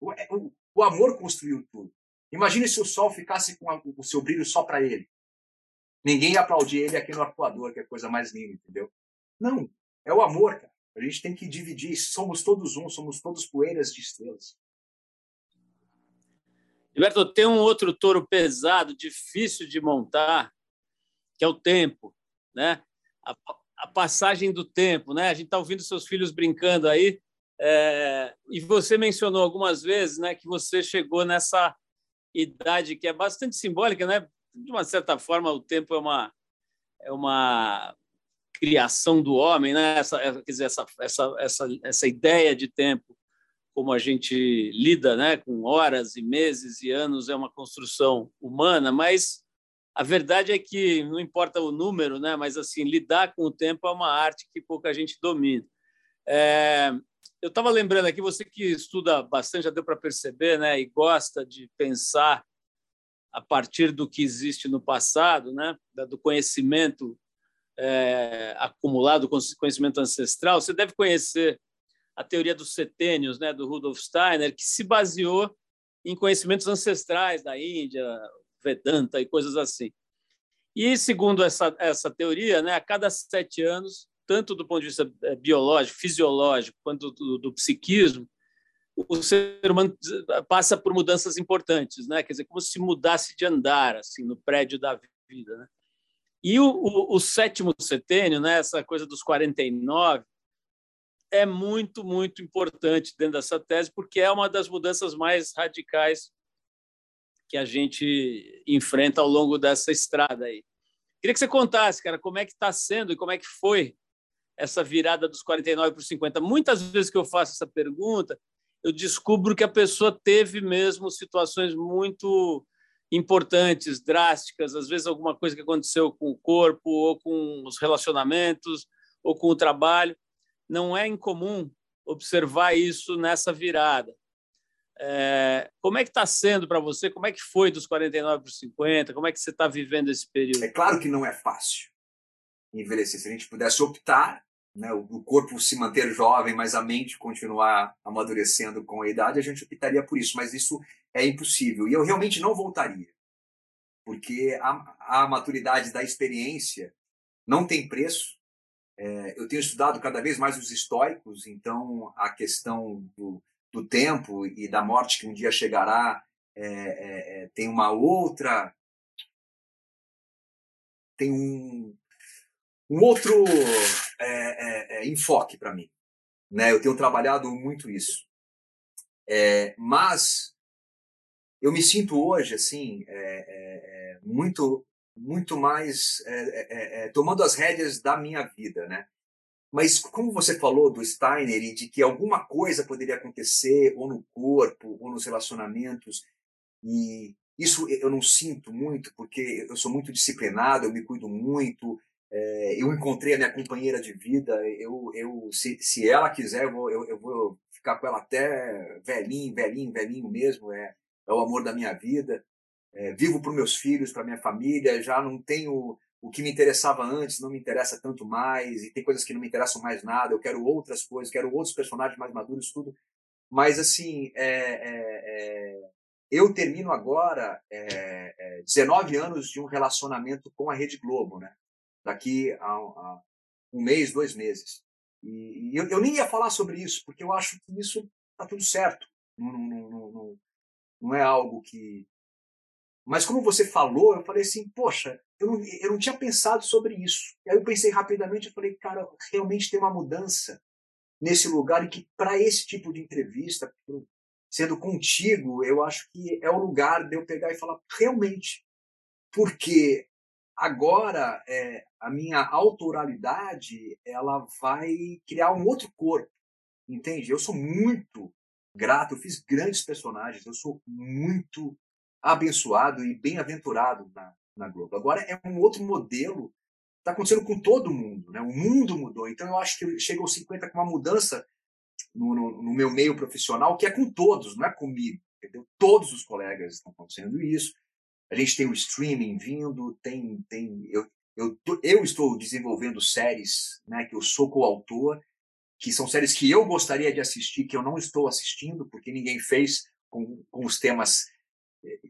O amor construiu tudo. Imagine se o sol ficasse com o seu brilho só para ele. Ninguém ia aplaudir ele aqui no arpoador, que é a coisa mais linda, entendeu? Não, é o amor, cara. A gente tem que dividir. Somos todos um, somos todos poeiras de estrelas. Heriberto, tem um outro touro pesado, difícil de montar, que é o tempo, né? A passagem do tempo, né? A gente está ouvindo seus filhos brincando aí, e você mencionou algumas vezes, né, que você chegou nessa idade que é bastante simbólica, né? De uma certa forma, o tempo é uma criação do homem, né? Essa ideia de tempo, como a gente lida, né, com horas e meses e anos, é uma construção humana, mas a verdade é que não importa o número, né, mas assim, lidar com o tempo é uma arte que pouca gente domina. Eu estava lembrando aqui, você que estuda bastante, já deu para perceber, né, e gosta de pensar a partir do que existe no passado, né, do conhecimento acumulado, conhecimento ancestral, você deve conhecer a teoria dos setênios, né, do Rudolf Steiner, que se baseou em conhecimentos ancestrais da Índia, Vedanta e coisas assim. E, segundo essa teoria, né, a cada 7 anos, tanto do ponto de vista biológico, fisiológico, quanto do psiquismo, o ser humano passa por mudanças importantes, né? Quer dizer, como se mudasse de andar assim, no prédio da vida, né? E o 7º setênio, né, essa coisa dos 49, é muito, muito importante dentro dessa tese, porque é uma das mudanças mais radicais que a gente enfrenta ao longo dessa estrada aí. Queria que você contasse, cara, como é que está sendo e como é que foi essa virada dos 49 para os 50. Muitas vezes que eu faço essa pergunta, eu descubro que a pessoa teve mesmo situações muito importantes, drásticas, às vezes alguma coisa que aconteceu com o corpo ou com os relacionamentos ou com o trabalho. Não é incomum observar isso nessa virada. Como é que está sendo para você? Como é que foi dos 49 para os 50? Como é que você está vivendo esse período? É claro que não é fácil envelhecer. Se a gente pudesse optar, né, o corpo se manter jovem, mas a mente continuar amadurecendo com a idade, a gente optaria por isso, mas isso é impossível. E eu realmente não voltaria, porque a maturidade da experiência não tem preço. Eu tenho estudado cada vez mais os estoicos, então a questão do tempo e da morte que um dia chegará tem uma outra... tem um outro enfoque para mim, né? Eu tenho trabalhado muito isso, mas eu me sinto hoje assim muito mais tomando as rédeas da minha vida, né? Mas como você falou do Steiner e de que alguma coisa poderia acontecer ou no corpo ou nos relacionamentos, e isso eu não sinto muito porque eu sou muito disciplinado, eu me cuido muito. Eu encontrei a minha companheira de vida, se ela quiser, eu vou ficar com ela até velhinho mesmo, é o amor da minha vida. Vivo para os meus filhos, para a minha família, já não tenho o que me interessava antes, não me interessa tanto mais, e tem coisas que não me interessam mais nada, eu quero outras coisas, quero outros personagens mais maduros, tudo. Mas, assim, eu termino agora 19 anos de um relacionamento com a Rede Globo, né? Daqui a um mês, 2 meses. E eu nem ia falar sobre isso, porque eu acho que isso está tudo certo. Não é algo que... Mas como você falou, eu falei assim, poxa, eu não tinha pensado sobre isso. E aí eu pensei rapidamente, eu falei, cara, realmente tem uma mudança nesse lugar, e que para esse tipo de entrevista, sendo contigo, eu acho que é o lugar de eu pegar e falar, realmente, porque... Agora, a minha autoralidade, ela vai criar um outro corpo, entende? Eu sou muito grato, eu fiz grandes personagens, eu sou muito abençoado e bem-aventurado na, na Globo. Agora é um outro modelo, está acontecendo com todo mundo, né? O mundo mudou, então eu acho que chega aos 50 com uma mudança no meu meio profissional, que é com todos, não é comigo, entendeu? Todos os colegas estão acontecendo isso, a gente tem o streaming vindo, eu estou desenvolvendo séries, né, que eu sou coautor, que são séries que eu gostaria de assistir, que eu não estou assistindo, porque ninguém fez com os temas,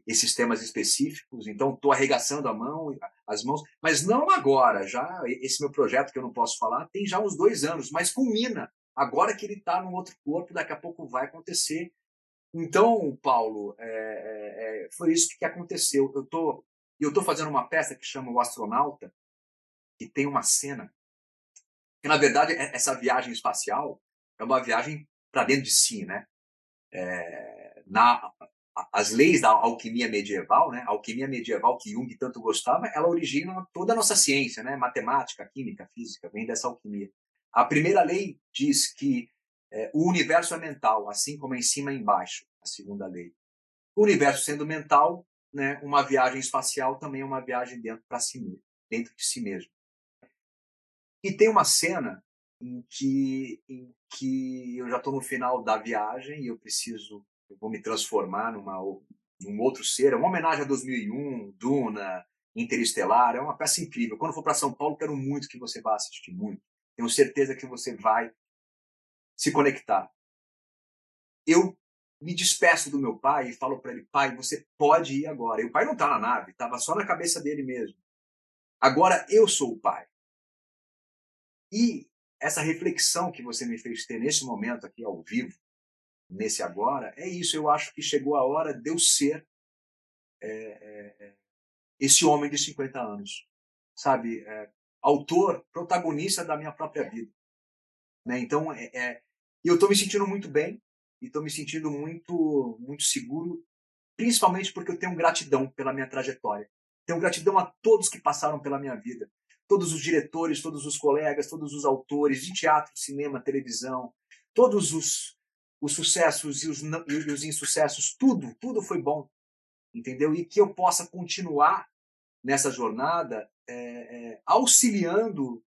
esses temas específicos, então estou arregaçando as mãos, mas não agora, já esse meu projeto, que eu não posso falar, tem já uns 2 anos, mas culmina, agora que ele está num outro corpo, daqui a pouco vai acontecer. Então, Paulo, foi isso que aconteceu. Eu estou fazendo uma peça que chama O Astronauta, que tem uma cena, que na verdade essa viagem espacial é uma viagem para dentro de si, né? As leis da alquimia medieval, né? A alquimia medieval que Jung tanto gostava, ela origina toda a nossa ciência, né? Matemática, química, física, vem dessa alquimia. A primeira lei diz que o universo é mental, assim como é em cima e embaixo, a segunda lei. O universo sendo mental, né, uma viagem espacial também é uma viagem dentro de si mesmo. E tem uma cena em que eu já estou no final da viagem e eu vou me transformar num outro ser. É uma homenagem a 2001, Duna, Interestelar, é uma peça incrível. Quando for para São Paulo, quero muito que você vá assistir, muito. Tenho certeza que você vai se conectar. Eu me despeço do meu pai e falo para ele: pai, você pode ir agora. E o pai não está na nave, estava só na cabeça dele mesmo. Agora eu sou o pai. E essa reflexão que você me fez ter nesse momento aqui, ao vivo, nesse agora, é isso. Eu acho que chegou a hora de eu ser esse homem de 50 anos. Sabe? Autor, protagonista da minha própria vida. Né? Então, eu estou me sentindo muito bem e estou me sentindo muito, muito seguro, principalmente porque eu tenho gratidão pela minha trajetória. Tenho gratidão a todos que passaram pela minha vida. Todos os diretores, todos os colegas, todos os autores de teatro, cinema, televisão, todos os sucessos e os insucessos, tudo foi bom. Entendeu? E que eu possa continuar nessa jornada auxiliando,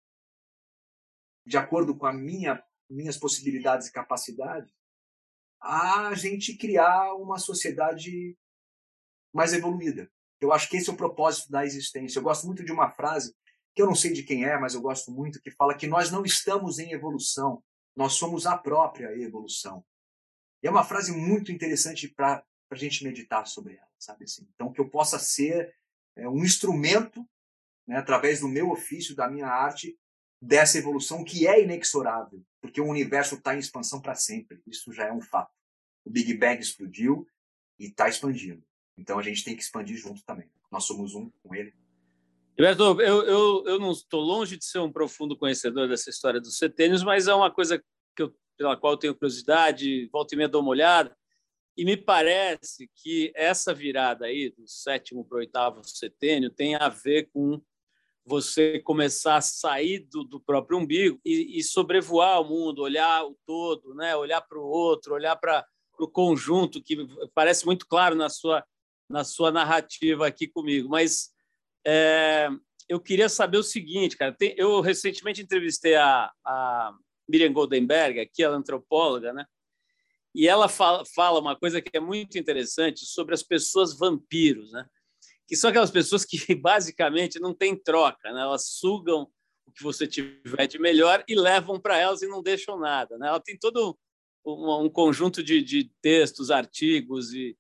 de acordo com as minhas possibilidades e capacidades, a gente criar uma sociedade mais evoluída. Eu acho que esse é o propósito da existência. Eu gosto muito de uma frase, que eu não sei de quem é, mas eu gosto muito, que fala que nós não estamos em evolução, nós somos a própria evolução. E é uma frase muito interessante para a gente meditar sobre ela, sabe? Assim, então, que eu possa ser um instrumento, né, através do meu ofício, da minha arte, dessa evolução que é inexorável, porque o universo está em expansão para sempre, isso já é um fato. O Big Bang explodiu e está expandindo, então a gente tem que expandir junto também. Nós somos um com ele. Heriberto, eu não estou longe de ser um profundo conhecedor dessa história dos setênios, mas é uma coisa pela qual eu tenho curiosidade, volta e meia dou uma olhada, e me parece que essa virada aí, do 7º para o 8º setênio, tem a ver com você começar a sair do próprio umbigo e sobrevoar o mundo, olhar o todo, né? Olhar para o outro, olhar para o conjunto, que parece muito claro na sua narrativa aqui comigo. Mas eu queria saber o seguinte, cara. Eu recentemente entrevistei a Miriam Goldenberg, aqui ela é antropóloga, né? E ela fala uma coisa que é muito interessante sobre as pessoas vampiros, né? Que são aquelas pessoas que basicamente não têm troca, né? Elas sugam o que você tiver de melhor e levam para elas e não deixam nada, né? Ela tem todo um conjunto de textos, artigos e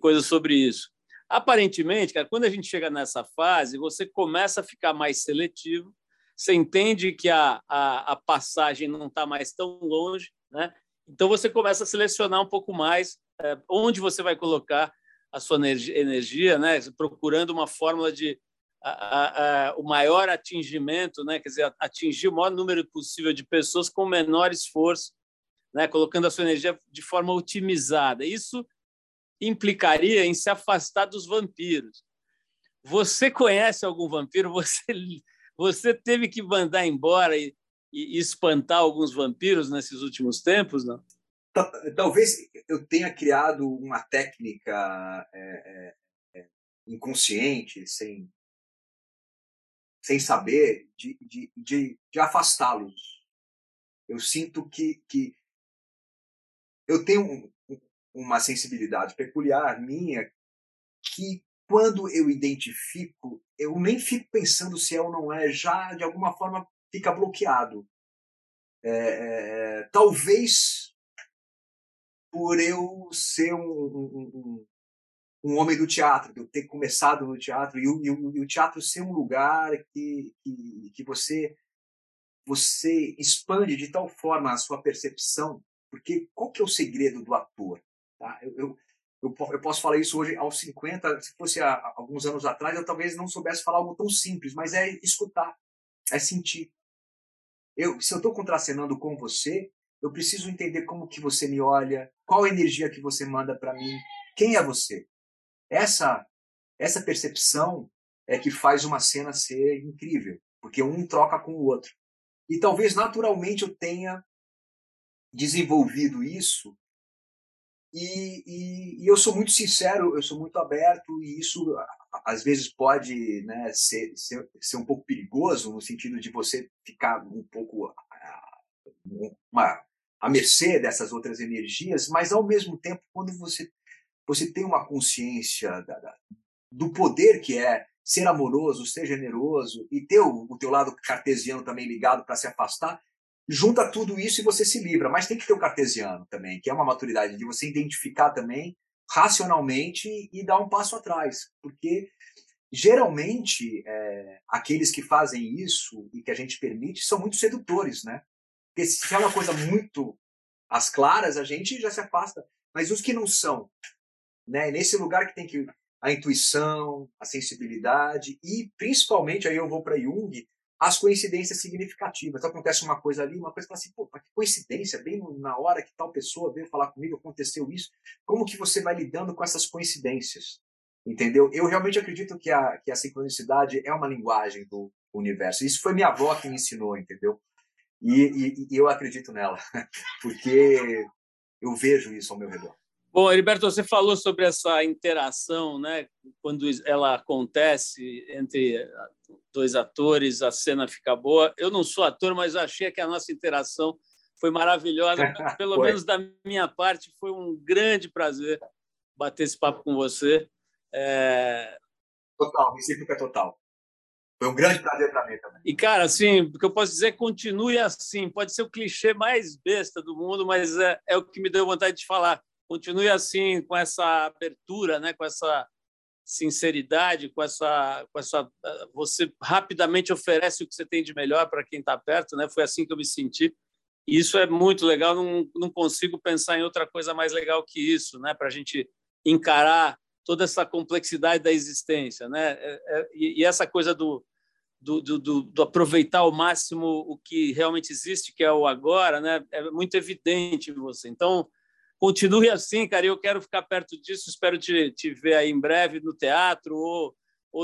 coisas sobre isso. Aparentemente, cara, quando a gente chega nessa fase, você começa a ficar mais seletivo, você entende que a passagem não está mais tão longe, né? Então você começa a selecionar um pouco mais onde você vai colocar a sua energia, né? Procurando uma fórmula de o maior atingimento, né? Quer dizer, atingir o maior número possível de pessoas com o menor esforço, né? Colocando a sua energia de forma otimizada. Isso implicaria em se afastar dos vampiros. Você conhece algum vampiro? Você teve que mandar embora e espantar alguns vampiros nesses últimos tempos, não? Talvez eu tenha criado uma técnica inconsciente, sem sem saber, de afastá-los. Eu sinto que eu tenho uma sensibilidade peculiar minha que, quando eu identifico, eu nem fico pensando se é ou não é, já de alguma forma fica bloqueado. Talvez por eu ser um homem do teatro, de eu ter começado no teatro, e o teatro ser um lugar que você expande de tal forma a sua percepção, porque qual que é o segredo do ator? Tá? Eu posso falar isso hoje aos 50, se fosse há alguns anos atrás, eu talvez não soubesse falar algo tão simples, mas é escutar, é sentir. Se eu estou contracenando com você, eu preciso entender como que você me olha, qual a energia que você manda para mim, quem é você. Essa percepção é que faz uma cena ser incrível, porque um troca com o outro. E talvez naturalmente eu tenha desenvolvido isso. E eu sou muito sincero, eu sou muito aberto, e isso às vezes pode, né, ser um pouco perigoso, no sentido de você ficar um pouco à mercê dessas outras energias, mas ao mesmo tempo, quando você tem uma consciência do poder que é ser amoroso, ser generoso, e ter o teu lado cartesiano também ligado para se afastar, junta tudo isso e você se livra. Mas tem que ter o cartesiano também, que é uma maturidade de você identificar também racionalmente e dar um passo atrás. Porque, geralmente, aqueles que fazem isso e que a gente permite são muito sedutores, né? Porque se é uma coisa muito às claras, a gente já se afasta. Mas os que não são, né? Nesse lugar que tem que a intuição, a sensibilidade e, principalmente, aí eu vou para Jung, as coincidências significativas. Então, acontece uma coisa ali, uma coisa que fala assim, pô, que coincidência, bem na hora que tal pessoa veio falar comigo, aconteceu isso. Como que você vai lidando com essas coincidências? Entendeu? Eu realmente acredito que a sincronicidade é uma linguagem do universo. Isso foi minha avó que me ensinou, entendeu? E eu acredito nela, porque eu vejo isso ao meu redor. Bom, Heriberto, você falou sobre essa interação, né? Quando ela acontece entre dois atores, a cena fica boa. Eu não sou ator, mas achei que a nossa interação foi maravilhosa. Pelo menos da minha parte, foi um grande prazer bater esse papo com você. Total, recíproca total. Foi um grande prazer para mim também. E, cara, assim, o que eu posso dizer, continue assim. Pode ser o clichê mais besta do mundo, mas é o que me deu vontade de falar. Continue assim, com essa abertura, né? Com essa sinceridade, com essa você rapidamente oferece o que você tem de melhor para quem está perto, né? Foi assim que eu me senti. E isso é muito legal. Não consigo pensar em outra coisa mais legal que isso, né? Para a gente encarar toda essa complexidade da existência, né? E essa coisa do aproveitar ao máximo o que realmente existe, que é o agora, né? É muito evidente em você. Então continue assim, cara, eu quero ficar perto disso, espero te ver aí em breve no teatro, ou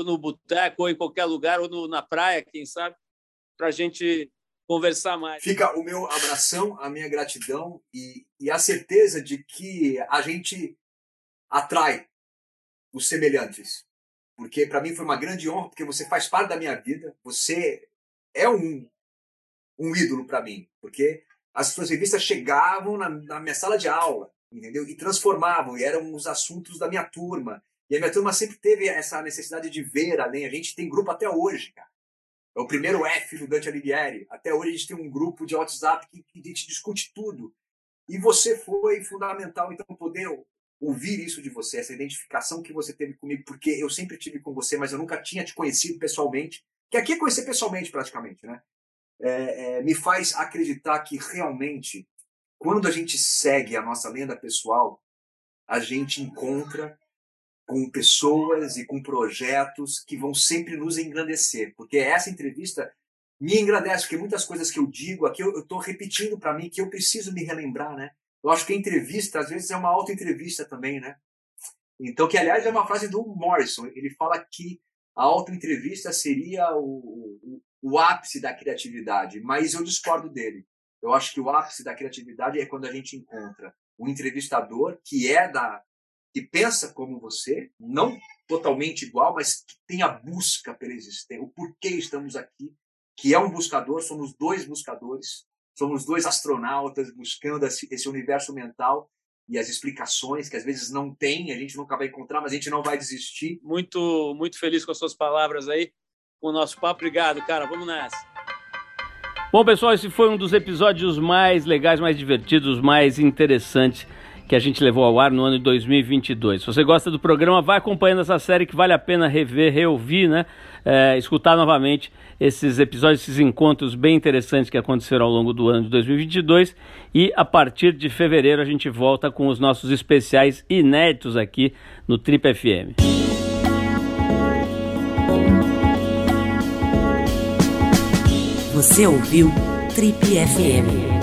no boteco, ou em qualquer lugar, ou na praia, quem sabe, para a gente conversar mais. Fica o meu abração, a minha gratidão e a certeza de que a gente atrai os semelhantes, porque para mim foi uma grande honra, porque você faz parte da minha vida, você é um ídolo para mim, porque as suas revistas chegavam na minha sala de aula, entendeu? E transformavam, e eram os assuntos da minha turma. E a minha turma sempre teve essa necessidade de ver além. A gente tem grupo até hoje, cara. É o primeiro F do Dante Alighieri. Até hoje a gente tem um grupo de WhatsApp que a gente discute tudo. E você foi fundamental, então, poder ouvir isso de você, essa identificação que você teve comigo, porque eu sempre tive com você, mas eu nunca tinha te conhecido pessoalmente. Que aqui é conhecer pessoalmente, praticamente, né? Me faz acreditar que realmente, quando a gente segue a nossa lenda pessoal, a gente encontra com pessoas e com projetos que vão sempre nos engrandecer, porque essa entrevista me engrandece, porque muitas coisas que eu digo aqui eu estou repetindo para mim, que eu preciso me relembrar, né? Eu acho que a entrevista às vezes é uma auto-entrevista também, né? Então, que aliás é uma frase do Morrison, ele fala que a auto-entrevista seria o ápice da criatividade, mas eu discordo dele. Eu acho que o ápice da criatividade é quando a gente encontra um entrevistador que pensa como você, não totalmente igual, mas que tem a busca pela existência, o porquê estamos aqui, que é um buscador, somos dois buscadores, somos dois astronautas buscando esse universo mental e as explicações que às vezes não tem, a gente nunca vai encontrar, mas a gente não vai desistir. Muito, muito feliz com as suas palavras aí, com o nosso papo. Obrigado, cara. Vamos nessa. Bom, pessoal, esse foi um dos episódios mais legais, mais divertidos, mais interessantes que a gente levou ao ar no ano de 2022. Se você gosta do programa, vai acompanhando essa série que vale a pena rever, reouvir, né? Escutar novamente esses episódios, esses encontros bem interessantes que aconteceram ao longo do ano de 2022. E a partir de fevereiro a gente volta com os nossos especiais inéditos aqui no Trip FM. Você ouviu Trip FM.